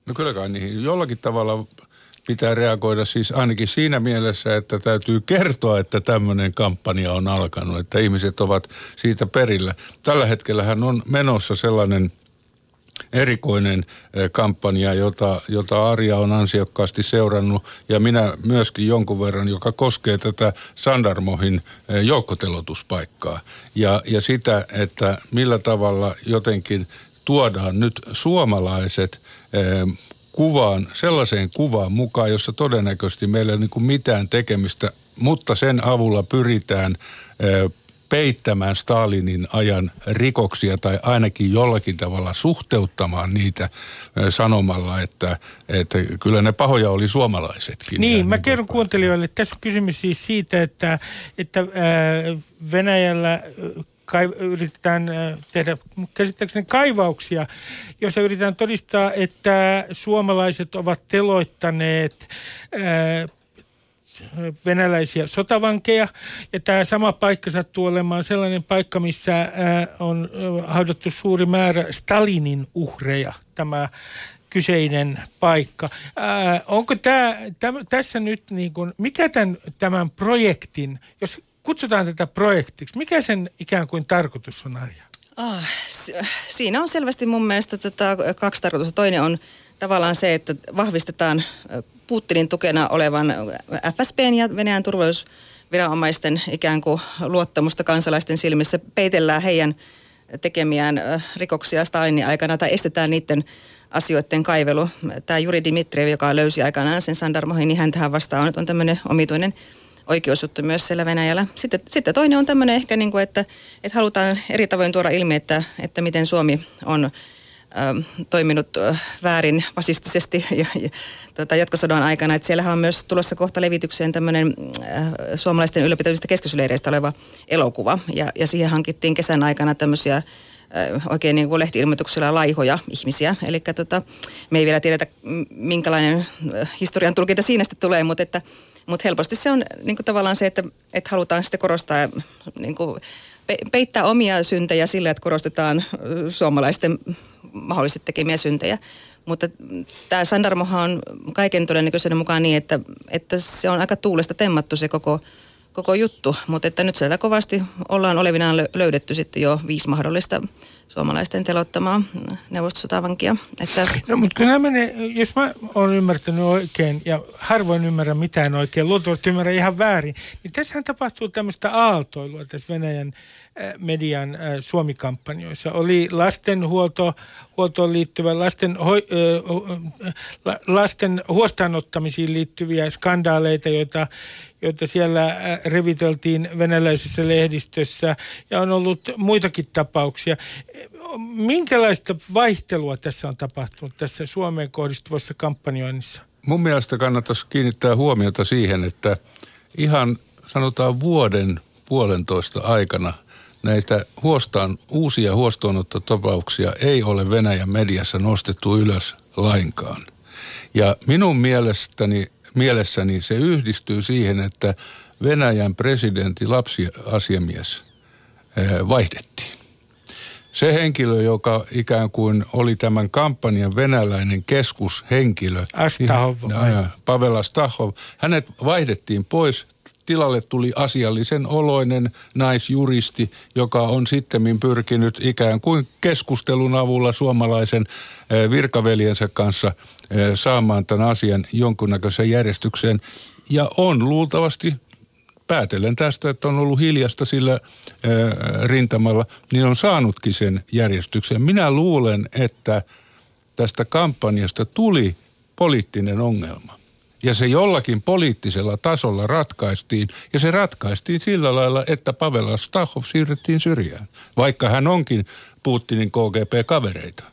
No kyllä kai niihin jollakin tavalla pitää reagoida, siis ainakin siinä mielessä, että täytyy kertoa, että tämmöinen kampanja on alkanut, että ihmiset ovat siitä perillä. Tällä hetkellähän on menossa sellainen erikoinen kampanja, jota Arja on ansiokkaasti seurannut ja minä myöskin jonkun verran, joka koskee tätä Sandarmohin joukkoteloituspaikkaa ja sitä, että millä tavalla jotenkin tuodaan nyt suomalaiset sellaiseen kuvaan mukaan, jossa todennäköisesti meillä ei ole niin kuin mitään tekemistä, mutta sen avulla pyritään peittämään Stalinin ajan rikoksia tai ainakin jollakin tavalla suhteuttamaan niitä sanomalla, että kyllä ne pahoja oli suomalaisetkin. Niin, mä kerron kuuntelijoille, että tässä on kysymys siis siitä, että Venäjällä kai yritetään tehdä käsittääkseni kaivauksia, jossa yritetään todistaa, että suomalaiset ovat teloittaneet venäläisiä sotavankeja. Ja tämä sama paikka sattuu olemaan sellainen paikka, missä on haudattu suuri määrä Stalinin uhreja, tämä kyseinen paikka. Onko tässä nyt, niin kun, mikä tämän projektin, jos kutsutaan tätä projektiksi, mikä sen ikään kuin tarkoitus on, Arja? Siinä on selvästi mun mielestä kaksi tarkoitusta. Toinen on tavallaan se, että vahvistetaan Putinin tukena olevan FSB:n ja Venäjän turvallisuusviranomaisten ikään kuin luottamusta kansalaisten silmissä. Peitellään heidän tekemiään rikoksia Stalinin aikana tai estetään niiden asioiden kaivelu. Tämä Juri Dmitriev, joka löysi aikanaan sen Sandarmohin, niin hän tähän vastaan on tämmöinen omituinen oikeusjuttu myös siellä Venäjällä. Sitten toinen on tämmöinen ehkä, niin kuin, että halutaan eri tavoin tuoda ilmi, että miten Suomi on toiminut väärin fasistisesti ja jatkosodan aikana. Että siellähän on myös tulossa kohta levitykseen tämmöinen suomalaisten ylläpitävistä keskitysleireistä oleva elokuva. Ja siihen hankittiin kesän aikana tämmöisiä oikein niin kuin lehti-ilmoituksilla laihoja ihmisiä. Eli me ei vielä tiedetä, minkälainen historian tulkinta siinä sitten tulee, mutta helposti se on niin kuin tavallaan se, että halutaan sitten korostaa ja niin kuin peittää omia syntejä sillä, että korostetaan suomalaisten mahdollisesti tekemiä syntejä. Mutta tämä Sandarmohan on kaiken todennäköisyyden mukaan niin, että se on aika tuulesta temmattu se koko juttu. Mutta että nyt siellä kovasti ollaan olevinaan löydetty sitten jo 5 mahdollista suomalaisten teloittamaa neuvostosotavankia. No mutta kyllä menee, jos mä oon ymmärtänyt oikein ja harvoin ymmärrän mitään oikein, luultavasti ymmärrän ihan väärin, niin tässähän tapahtuu tämmöistä aaltoilua tässä Venäjän median Suomi-kampanjoissa. Oli lastenhuoltoon liittyvä, lasten huostaanottamisiin liittyviä skandaaleita, joita siellä reviteltiin venäläisessä lehdistössä, ja on ollut muitakin tapauksia. Minkälaista vaihtelua tässä on tapahtunut tässä Suomeen kohdistuvassa kampanjoinnissa? Mun mielestä kannattaisi kiinnittää huomiota siihen, että ihan sanotaan 1.5 vuoden aikana näitä uusia huostaanottotapauksia ei ole Venäjän mediassa nostettu ylös lainkaan. Ja minun mielessäni se yhdistyy siihen, että Venäjän presidentin lapsiasiamies vaihdettiin. Se henkilö, joka ikään kuin oli tämän kampanjan venäläinen keskushenkilö, Astahov, Pavel Astahov, hänet vaihdettiin pois. Tilalle tuli asiallisen oloinen naisjuristi, joka on sittemmin pyrkinyt ikään kuin keskustelun avulla suomalaisen virkaveljensä kanssa saamaan tämän asian jonkunnäköiseen järjestykseen. Ja on luultavasti, päätellen tästä, että on ollut hiljasta sillä rintamalla, niin on saanutkin sen järjestyksen. Minä luulen, että tästä kampanjasta tuli poliittinen ongelma. Ja se jollakin poliittisella tasolla ratkaistiin, ja se ratkaistiin sillä lailla, että Pavel Astahov siirrettiin syrjään, vaikka hän onkin Putinin KGB-kavereita.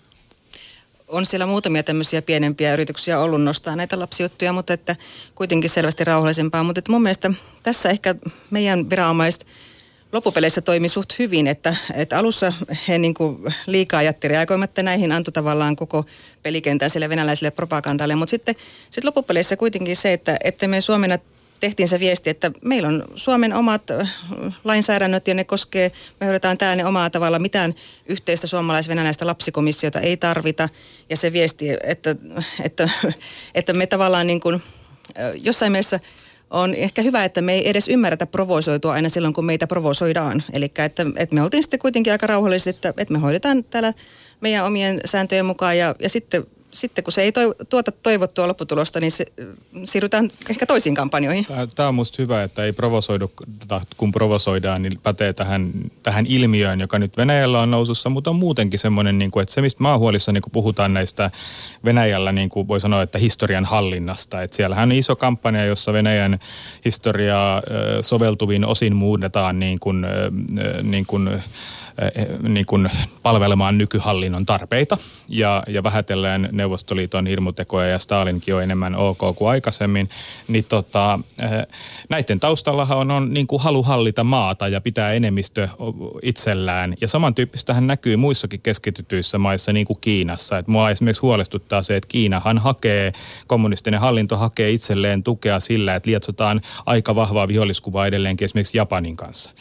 On siellä muutamia tämmöisiä pienempiä yrityksiä ollut nostaa näitä lapsijuttuja, mutta että kuitenkin selvästi rauhallisempaa. Mutta että mun mielestä tässä ehkä meidän viranomaiset loppupeleissä toimi suht hyvin, että alussa he niin kuin liikaa ajattelivat aikoimatta näihin antoi tavallaan koko pelikentää sille venäläiselle propagandalle. Mutta sitten loppupeleissä kuitenkin se, että me Suomena tehtiin se viesti, että meillä on Suomen omat lainsäädännöt ja ne koskee, me hoidetaan täällä ne omaa tavalla, mitään yhteistä suomalais-venäläistä lapsikomissiota ei tarvita. Ja se viesti, että me tavallaan niin kuin jossain mielessä on ehkä hyvä, että me ei edes ymmärretä provosoitua aina silloin, kun meitä provosoidaan. Eli että me oltiin sitten kuitenkin aika rauhallisesti, että me hoidetaan täällä meidän omien sääntöjen mukaan ja sitten kun se ei tuota toivottua lopputulosta, niin siirrytään ehkä toisiin kampanjoihin. Tämä on musta hyvä, että ei provosoidu, kun provosoidaan, niin pätee tähän ilmiöön, joka nyt Venäjällä on nousussa, mutta on muutenkin semmoinen, että se mistä mä oon huolissa, kun puhutaan näistä Venäjällä, niin kuin voi sanoa, että historian hallinnasta. Että siellähän on iso kampanja, jossa Venäjän historiaa soveltuvin osin muunnetaan niin kuin palvelemaan nykyhallinnon tarpeita ja vähätellään Neuvostoliiton hirmutekoja ja Stalinkin on enemmän ok kuin aikaisemmin, niin näiden taustallahan on niin kuin halu hallita maata ja pitää enemmistö itsellään. Ja samantyyppistähän näkyy muissakin keskitytyissä maissa, niin kuin Kiinassa. Et mua esimerkiksi huolestuttaa se, että Kiinahan kommunistinen hallinto hakee itselleen tukea sillä, että lietsotaan aika vahvaa viholliskuvaa edelleenkin esimerkiksi Japanin kanssa.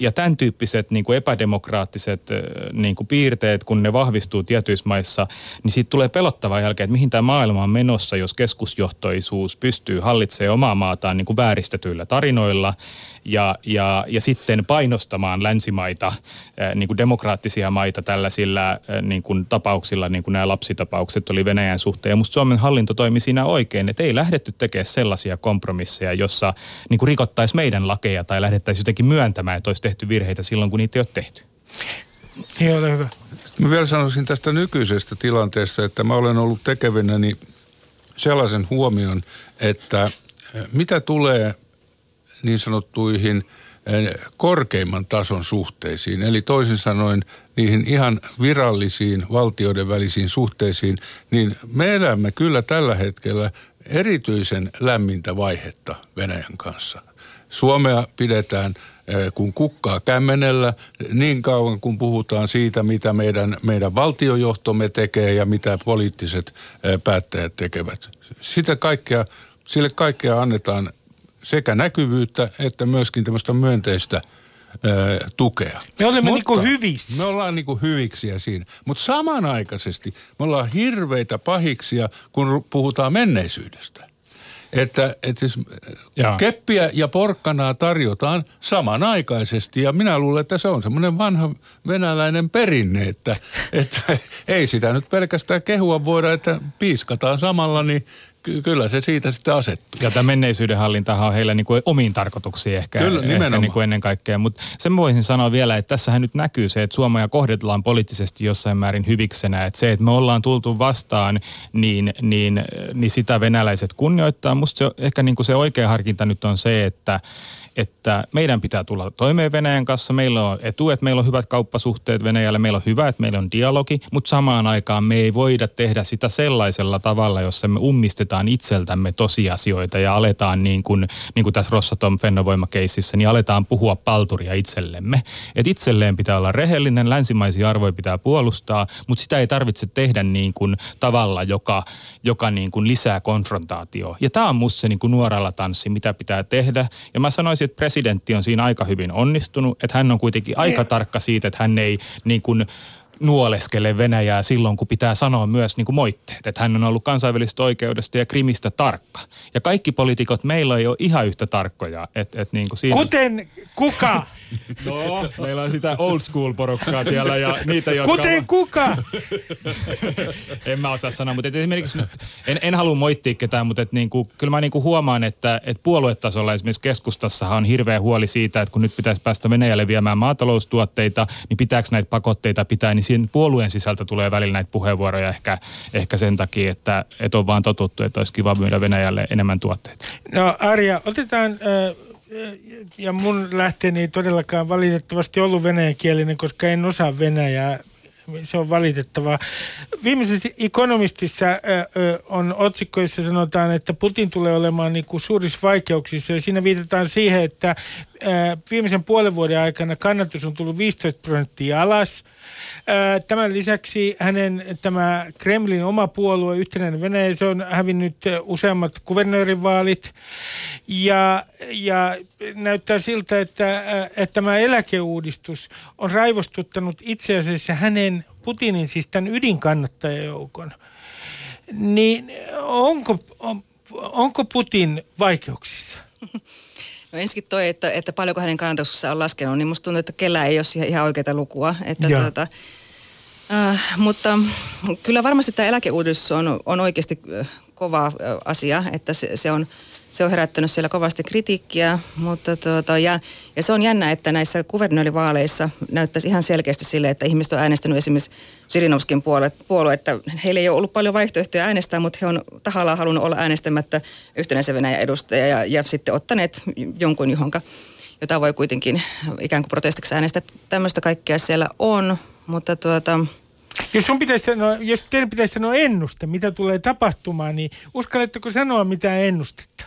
Ja tämän tyyppiset niin kuin epädemokraattiset niin kuin piirteet, kun ne vahvistuu tietyissä maissa, niin siitä tulee pelottavaa jälkeen, että mihin tämä maailma on menossa, jos keskusjohtoisuus pystyy hallitsemaan omaa maataan niin kuin vääristetyillä tarinoilla ja sitten painostamaan länsimaita, niin kuin demokraattisia maita tällaisilla niin kuin tapauksilla, niin kuin nämä lapsitapaukset oli Venäjän suhteen. Ja musta Suomen hallinto toimi siinä oikein, että ei lähdetty tekemään sellaisia kompromisseja, jossa niin kuin rikottaisi meidän lakeja tai lähdettäisiin jotenkin myöntämään, että olisi tehty virheitä silloin, kun niitä ei ole tehty. Joo, hyvä. Mä vielä sanoisin tästä nykyisestä tilanteesta, että mä olen ollut tekevinäni sellaisen huomion, että mitä tulee niin sanottuihin korkeimman tason suhteisiin, eli toisin sanoen niihin ihan virallisiin valtioiden välisiin suhteisiin, niin me elämme kyllä tällä hetkellä erityisen lämmintä vaihetta Venäjän kanssa. Suomea pidetään kun kukkaa kämmenellä, niin kauan kun puhutaan siitä, mitä meidän valtiojohtomme tekee ja mitä poliittiset päättäjät tekevät. Sille kaikkea annetaan sekä näkyvyyttä että myöskin tämmöistä myönteistä tukea. Me olemme niinku hyvissä. Me ollaan niinku hyviksiä siinä. Mutta samanaikaisesti me ollaan hirveitä pahiksia, kun puhutaan menneisyydestä. Että siis keppiä ja porkkanaa tarjotaan samanaikaisesti ja minä luulen, että se on semmoinen vanha venäläinen perinne, että ei sitä nyt pelkästään kehua voida, että piiskataan samalla, niin kyllä se siitä sitten asettuu. Ja tämä menneisyyden hallintahan on heillä niin kuin omiin tarkoituksiin ehkä niin kuin ennen kaikkea. Mutta sen voisin sanoa vielä, että tässähän nyt näkyy se, että Suomea kohdellaan poliittisesti jossain määrin hyviksenä. Että se, että me ollaan tultu vastaan, niin sitä venäläiset kunnioittaa. Musta se, ehkä niin kuin se oikea harkinta nyt on se, että meidän pitää tulla toimeen Venäjän kanssa. Meillä on etu, että meillä on hyvät kauppasuhteet Venäjällä. Meillä on hyvä, että meillä on dialogi. Mutta samaan aikaan me ei voida tehdä sitä sellaisella tavalla, jossa me ummistetaan vaaditaan itseltämme tosiasioita ja aletaan niin kuin tässä Rosatom Fennovoima-keississä, niin aletaan puhua palturia itsellemme. Et itselleen pitää olla rehellinen, länsimaisia arvoja pitää puolustaa, mutta sitä ei tarvitse tehdä niin kuin tavalla, joka niin kuin lisää konfrontaatioa. Ja tämä on musta se niin kuin nuoralla tanssi, mitä pitää tehdä. Ja mä sanoisin, että presidentti on siinä aika hyvin onnistunut, että hän on kuitenkin aika tarkka siitä, että hän ei niin kuin nuoleskele Venäjää silloin, kun pitää sanoa myös niin kuin moitteet. Että hän on ollut kansainvälisestä oikeudesta ja Krimistä tarkka. Ja kaikki poliitikot meillä ei ole ihan yhtä tarkkoja. Et niin kuin siinä. Kuten kuka? No, meillä on sitä old school porukkaa siellä ja niitä, jotka... Kuten kuka? En mä osaa sanoa, mutta esimerkiksi en halua moittia ketään, mutta niin kuin, kyllä mä niin kuin huomaan, että puoluetasolla esimerkiksi keskustassahan on hirveä huoli siitä, että kun nyt pitäisi päästä Venäjälle viemään maataloustuotteita, niin pitääkö näitä pakotteita pitää, niin siinä puolueen sisältä tulee välillä näitä puheenvuoroja ehkä sen takia, että on vaan totuttu, että olisi kiva myydä Venäjälle enemmän tuotteita. No Arja, otetaan... Ja mun lähteeni ei todellakaan valitettavasti ollut venäjänkielinen, koska en osaa venäjää. Se on valitettavaa. Viimeisessä Economistissa on otsikko, jossa sanotaan, että Putin tulee olemaan niin kuin suurissa vaikeuksissa. Ja siinä viitataan siihen, että viimeisen puolen vuoden aikana kannatus on tullut 15% alas. Tämän lisäksi hänen tämä Kremlin oma puolue, Yhtenäinen Venäjä, se on hävinnyt useammat kuvernöörivaalit. Ja näyttää siltä, että tämä eläkeuudistus on raivostuttanut itse asiassa hänen Putinin, siis tämän ydinkannattajajoukon. Niin onko Putin vaikeuksissa? No ensinnäkin toi, että paljonko hänen kannatuksessa on laskenut, niin musta tuntuu, että kellään ei ole siihen ihan oikeaa lukua. Että mutta kyllä varmasti tämä eläkeuudistus on oikeasti kova asia, että se on herättänyt siellä kovasti kritiikkiä, mutta ja se on jännä, että näissä kuvernöörivaaleissa näyttäisi ihan selkeästi sille, että ihmiset on äänestänyt esimerkiksi Sirinovskin puoluetta. Heillä ei ole ollut paljon vaihtoehtoja äänestää, mutta he on tahallaan halunnut olla äänestämättä Yhtenäisen Venäjän edustajia ja sitten ottaneet jonkun, jota voi kuitenkin ikään kuin protestiksi äänestää. Tämmöistä kaikkea siellä on, mutta Jos teidän pitäisi sanoa ennuste, mitä tulee tapahtumaan, niin uskalletteko sanoa mitään ennustetta?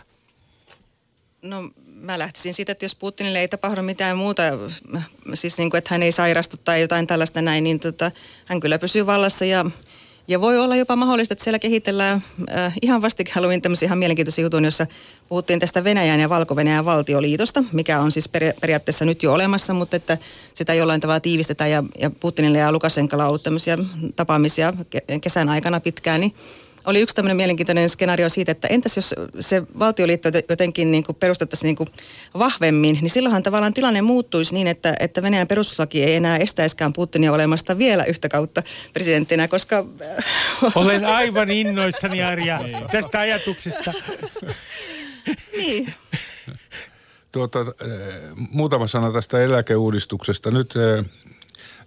No mä lähtisin siitä, että jos Putinille ei tapahdu mitään muuta, siis niin kuin, että hän ei sairastu tai jotain tällaista näin, niin hän kyllä pysyy vallassa ja voi olla jopa mahdollista, että siellä kehitellään ihan vastikään luin tämmöisiä ihan mielenkiintoisia jutun, jossa puhuttiin tästä Venäjän ja Valko-Venäjän valtioliitosta, mikä on siis periaatteessa nyt jo olemassa, mutta että sitä jollain tavalla tiivistetään ja Putinilla ja Lukashenkalla on ollut tämmöisiä tapaamisia kesän aikana pitkään, niin oli yksi tämmöinen mielenkiintoinen skenaario siitä, että entäs jos se valtioliitto jotenkin niin kuin perustettaisiin niin kuin vahvemmin, niin silloinhan tavallaan tilanne muuttuisi niin, että Venäjän perustuslaki ei enää estäiskään Putinia olemasta vielä yhtä kautta presidenttinä, koska... Olen aivan innoissani, Arja, tästä ajatuksesta. Niin. Muutama sana tästä eläkeuudistuksesta. Nyt...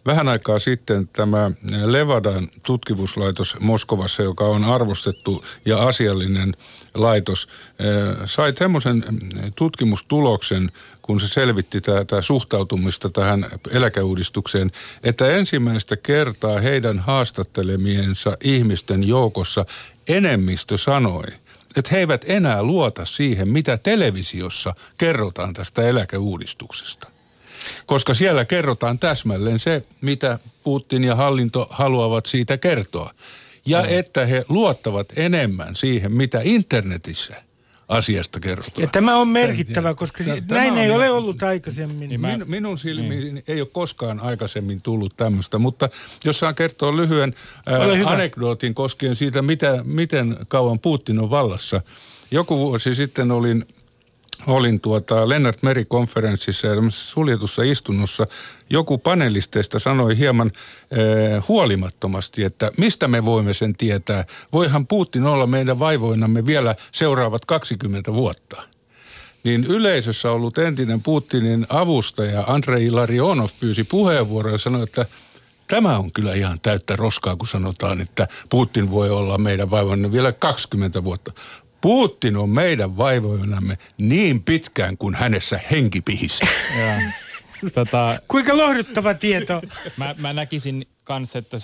Vähän aikaa sitten tämä Levadan tutkimuslaitos Moskovassa, joka on arvostettu ja asiallinen laitos, sai semmoisen tutkimustuloksen, kun se selvitti tätä suhtautumista tähän eläkeuudistukseen, että ensimmäistä kertaa heidän haastattelemiensa ihmisten joukossa enemmistö sanoi, että he eivät enää luota siihen, mitä televisiossa kerrotaan tästä eläkeuudistuksesta. Koska siellä kerrotaan täsmälleen se, mitä Putin ja hallinto haluavat siitä kertoa. Ja että he luottavat enemmän siihen, mitä internetissä asiasta kerrotaan. Ja tämä on merkittävä, koska näin ei ole ollut aikaisemmin. Niin minun silmiin ei ole koskaan aikaisemmin tullut tämmöistä, mutta jos saan kertoa lyhyen anekdootin koskien siitä, miten kauan Putin on vallassa. Joku vuosi sitten olin Lennart Meri-konferenssissa ja suljetussa istunnossa joku panelisteista sanoi hieman huolimattomasti, että mistä me voimme sen tietää? Voihan Putin olla meidän vaivoinamme vielä seuraavat 20 vuotta. Niin yleisössä ollut entinen Putinin avustaja Andrei Ilarionov pyysi puheenvuoroa ja sanoi, että tämä on kyllä ihan täyttä roskaa, kun sanotaan, että Putin voi olla meidän vaivoinamme vielä 20 vuotta. Putin on meidän vaivoinamme niin pitkään kuin hänessä henki pihisee. Kuinka lohduttava tieto. Mä näkisin kanssa, että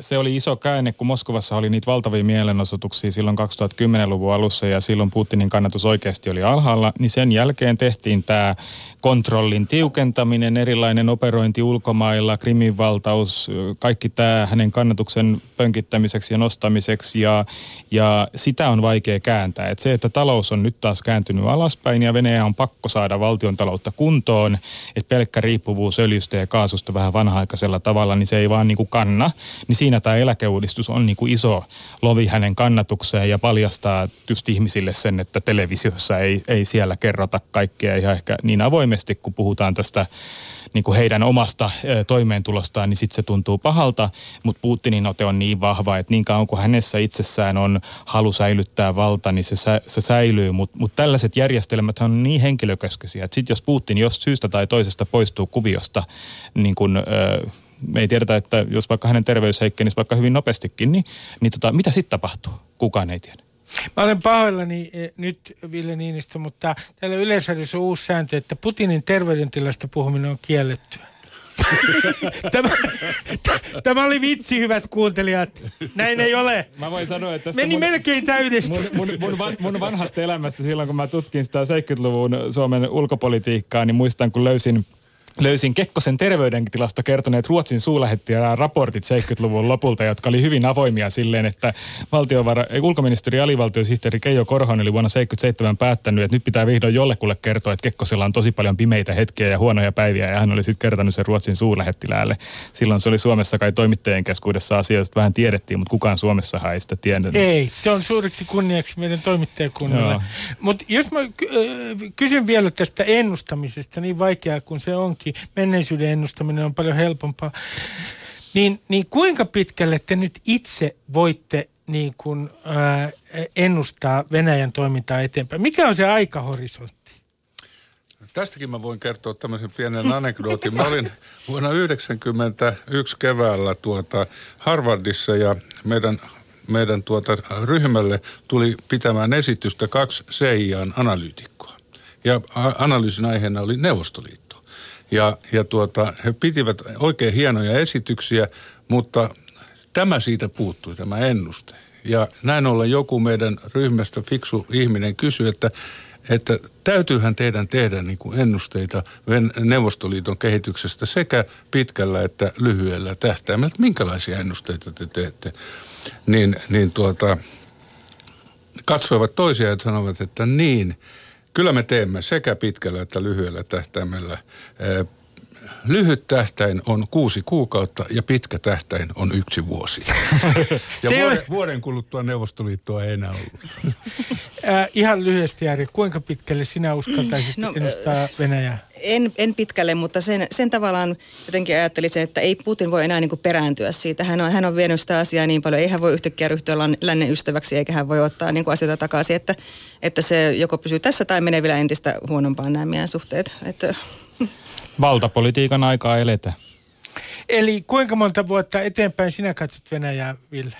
se oli iso käänne, kun Moskovassa oli niitä valtavia mielenosoituksia silloin 2010-luvun alussa ja silloin Putinin kannatus oikeasti oli alhaalla, niin sen jälkeen tehtiin tämä kontrollin tiukentaminen, erilainen operointi ulkomailla, Krimin valtaus, kaikki tämä hänen kannatuksen pönkittämiseksi ja nostamiseksi ja sitä on vaikea kääntää. Et se, että talous on nyt taas kääntynyt alaspäin ja Venäjä on pakko saada valtion taloutta kuntoon, että pelkkä riippuvuus öljystä ja kaasusta vähän vanha-aikaisella tavalla, niin se ei vaan niin kuin kanna, niin siinä tämä eläkeuudistus on niin kuin iso lovi hänen kannatukseen ja paljastaa just ihmisille sen, että televisiossa ei siellä kerrota kaikkea ihan ehkä niin avoimesti, kun puhutaan tästä niin kuin heidän omasta toimeentulostaan, niin sitten se tuntuu pahalta, mutta Putinin ote on niin vahva, että niin kauan kuin hänessä itsessään on halu säilyttää valta, niin se säilyy, mutta tällaiset järjestelmät on niin henkilökeskeisiä, että sitten jos Putin syystä tai toisesta poistuu kuviosta, niin kuin me ei tiedetä, että jos vaikka hänen terveys heikkenisi vaikka hyvin nopeastikin, niin mitä sitten tapahtuu? Kukaan ei tiedä. Mä olen pahoillani nyt Ville Niinistö, mutta täällä Yleisradiossa on uusi sääntö, että Putinin terveydentilasta puhuminen on kiellettyä. Tämä oli vitsi, hyvät kuuntelijat. Näin ei ole. Mä voin sanoa, että meni melkein täydestä. Mun vanhasta elämästä silloin, kun mä tutkin sitä 70-luvun Suomen ulkopolitiikkaa, niin muistan, kun löysin Kekkosen terveydentilasta kertoneet Ruotsin suulähettilään raportit 70-luvun lopulta, jotka oli hyvin avoimia silleen, että ulkoministeri ja alivaltiosihteeri Keijo Korhonen oli vuonna 1977 päättänyt, että nyt pitää vihdoin jollekulle kertoa, että Kekkosella on tosi paljon pimeitä hetkiä ja huonoja päiviä, ja hän oli sitten kertonut sen Ruotsin suulähettiläälle. Silloin se oli Suomessa kai toimittajien keskuudessa asioista vähän tiedettiin, mutta kukaan Suomessahan ei sitä tiennyt. Ei, se on suureksi kunniaksi meidän toimittajakunnalle. Mutta jos mä kysyn vielä tästä ennustamisesta, niin vaikeaa kuin se onkin, menneisyyden ennustaminen on paljon helpompaa. Niin kuinka pitkälle te nyt itse voitte niin kuin, ennustaa Venäjän toimintaa eteenpäin? Mikä on se aikahorisontti? Tästäkin mä voin kertoa tämmöisen pienen anekdootin. Mä olin vuonna 1991 keväällä Harvardissa ja meidän ryhmälle tuli pitämään esitystä kaksi CIAn analyytikkoa. Ja analyysin aiheena oli Neuvostoliitto. He pitivät oikein hienoja esityksiä, mutta tämä siitä puuttui, tämä ennuste. Ja näin ollen joku meidän ryhmästä fiksu ihminen kysyi, että täytyyhän teidän tehdä niin kuin ennusteita Neuvostoliiton kehityksestä sekä pitkällä että lyhyellä tähtäimellä. Minkälaisia ennusteita te teette? Katsoivat toisiaan ja sanovat, että niin. Kyllä me teemme sekä pitkällä että lyhyellä tähtäimellä. Lyhyt tähtäin on 6 kuukautta ja pitkä tähtäin on 1 vuosi. Ja vuoden kuluttua Neuvostoliittoa ei enää ollut. Ihan lyhyesti, Arja, kuinka pitkälle sinä uskaltaisit ennustaa Venäjää? En pitkälle, mutta sen tavallaan jotenkin ajattelisin, että ei Putin voi enää niin kuin perääntyä siitä. Hän on vienyt sitä asiaa niin paljon. Ei hän voi yhtäkkiä ryhtyä lännen ystäväksi, eikä hän voi ottaa niin kuin asioita takaisin, että se joko pysyy tässä tai menee vielä entistä huonompaan nämä meidän suhteet. Valtapolitiikan aikaa eletä. Eli kuinka monta vuotta eteenpäin sinä katsot Venäjää, Ville?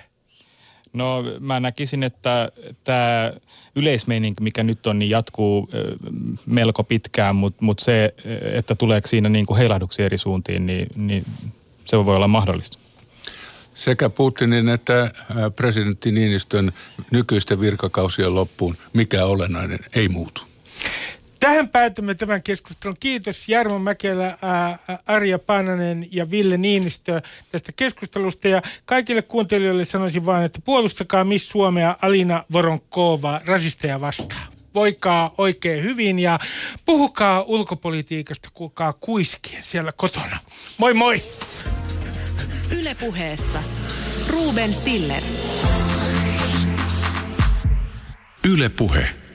No mä näkisin, että tämä yleismeininki, mikä nyt on, niin jatkuu melko pitkään, mutta se, että tuleeko siinä niin kuin heilahduksia eri suuntiin, niin se voi olla mahdollista. Sekä Putinin että presidentti Niinistön nykyisten virkakausien loppuun, mikä olennainen, ei muutu. Tähän päätämme tämän keskustelun. Kiitos Jarmo Mäkelä, Arja Paananen ja Ville Niinistö tästä keskustelusta. Ja kaikille kuuntelijoille sanoisin vaan, että puolustakaa Miss Suomea Alina Voronkova rasisteja vastaan. Voikaa oikein hyvin ja puhukaa ulkopolitiikasta, kuulkaa kuiskien siellä kotona. Moi moi! Yle Puheessa Ruben Stiller. Yle Puhe.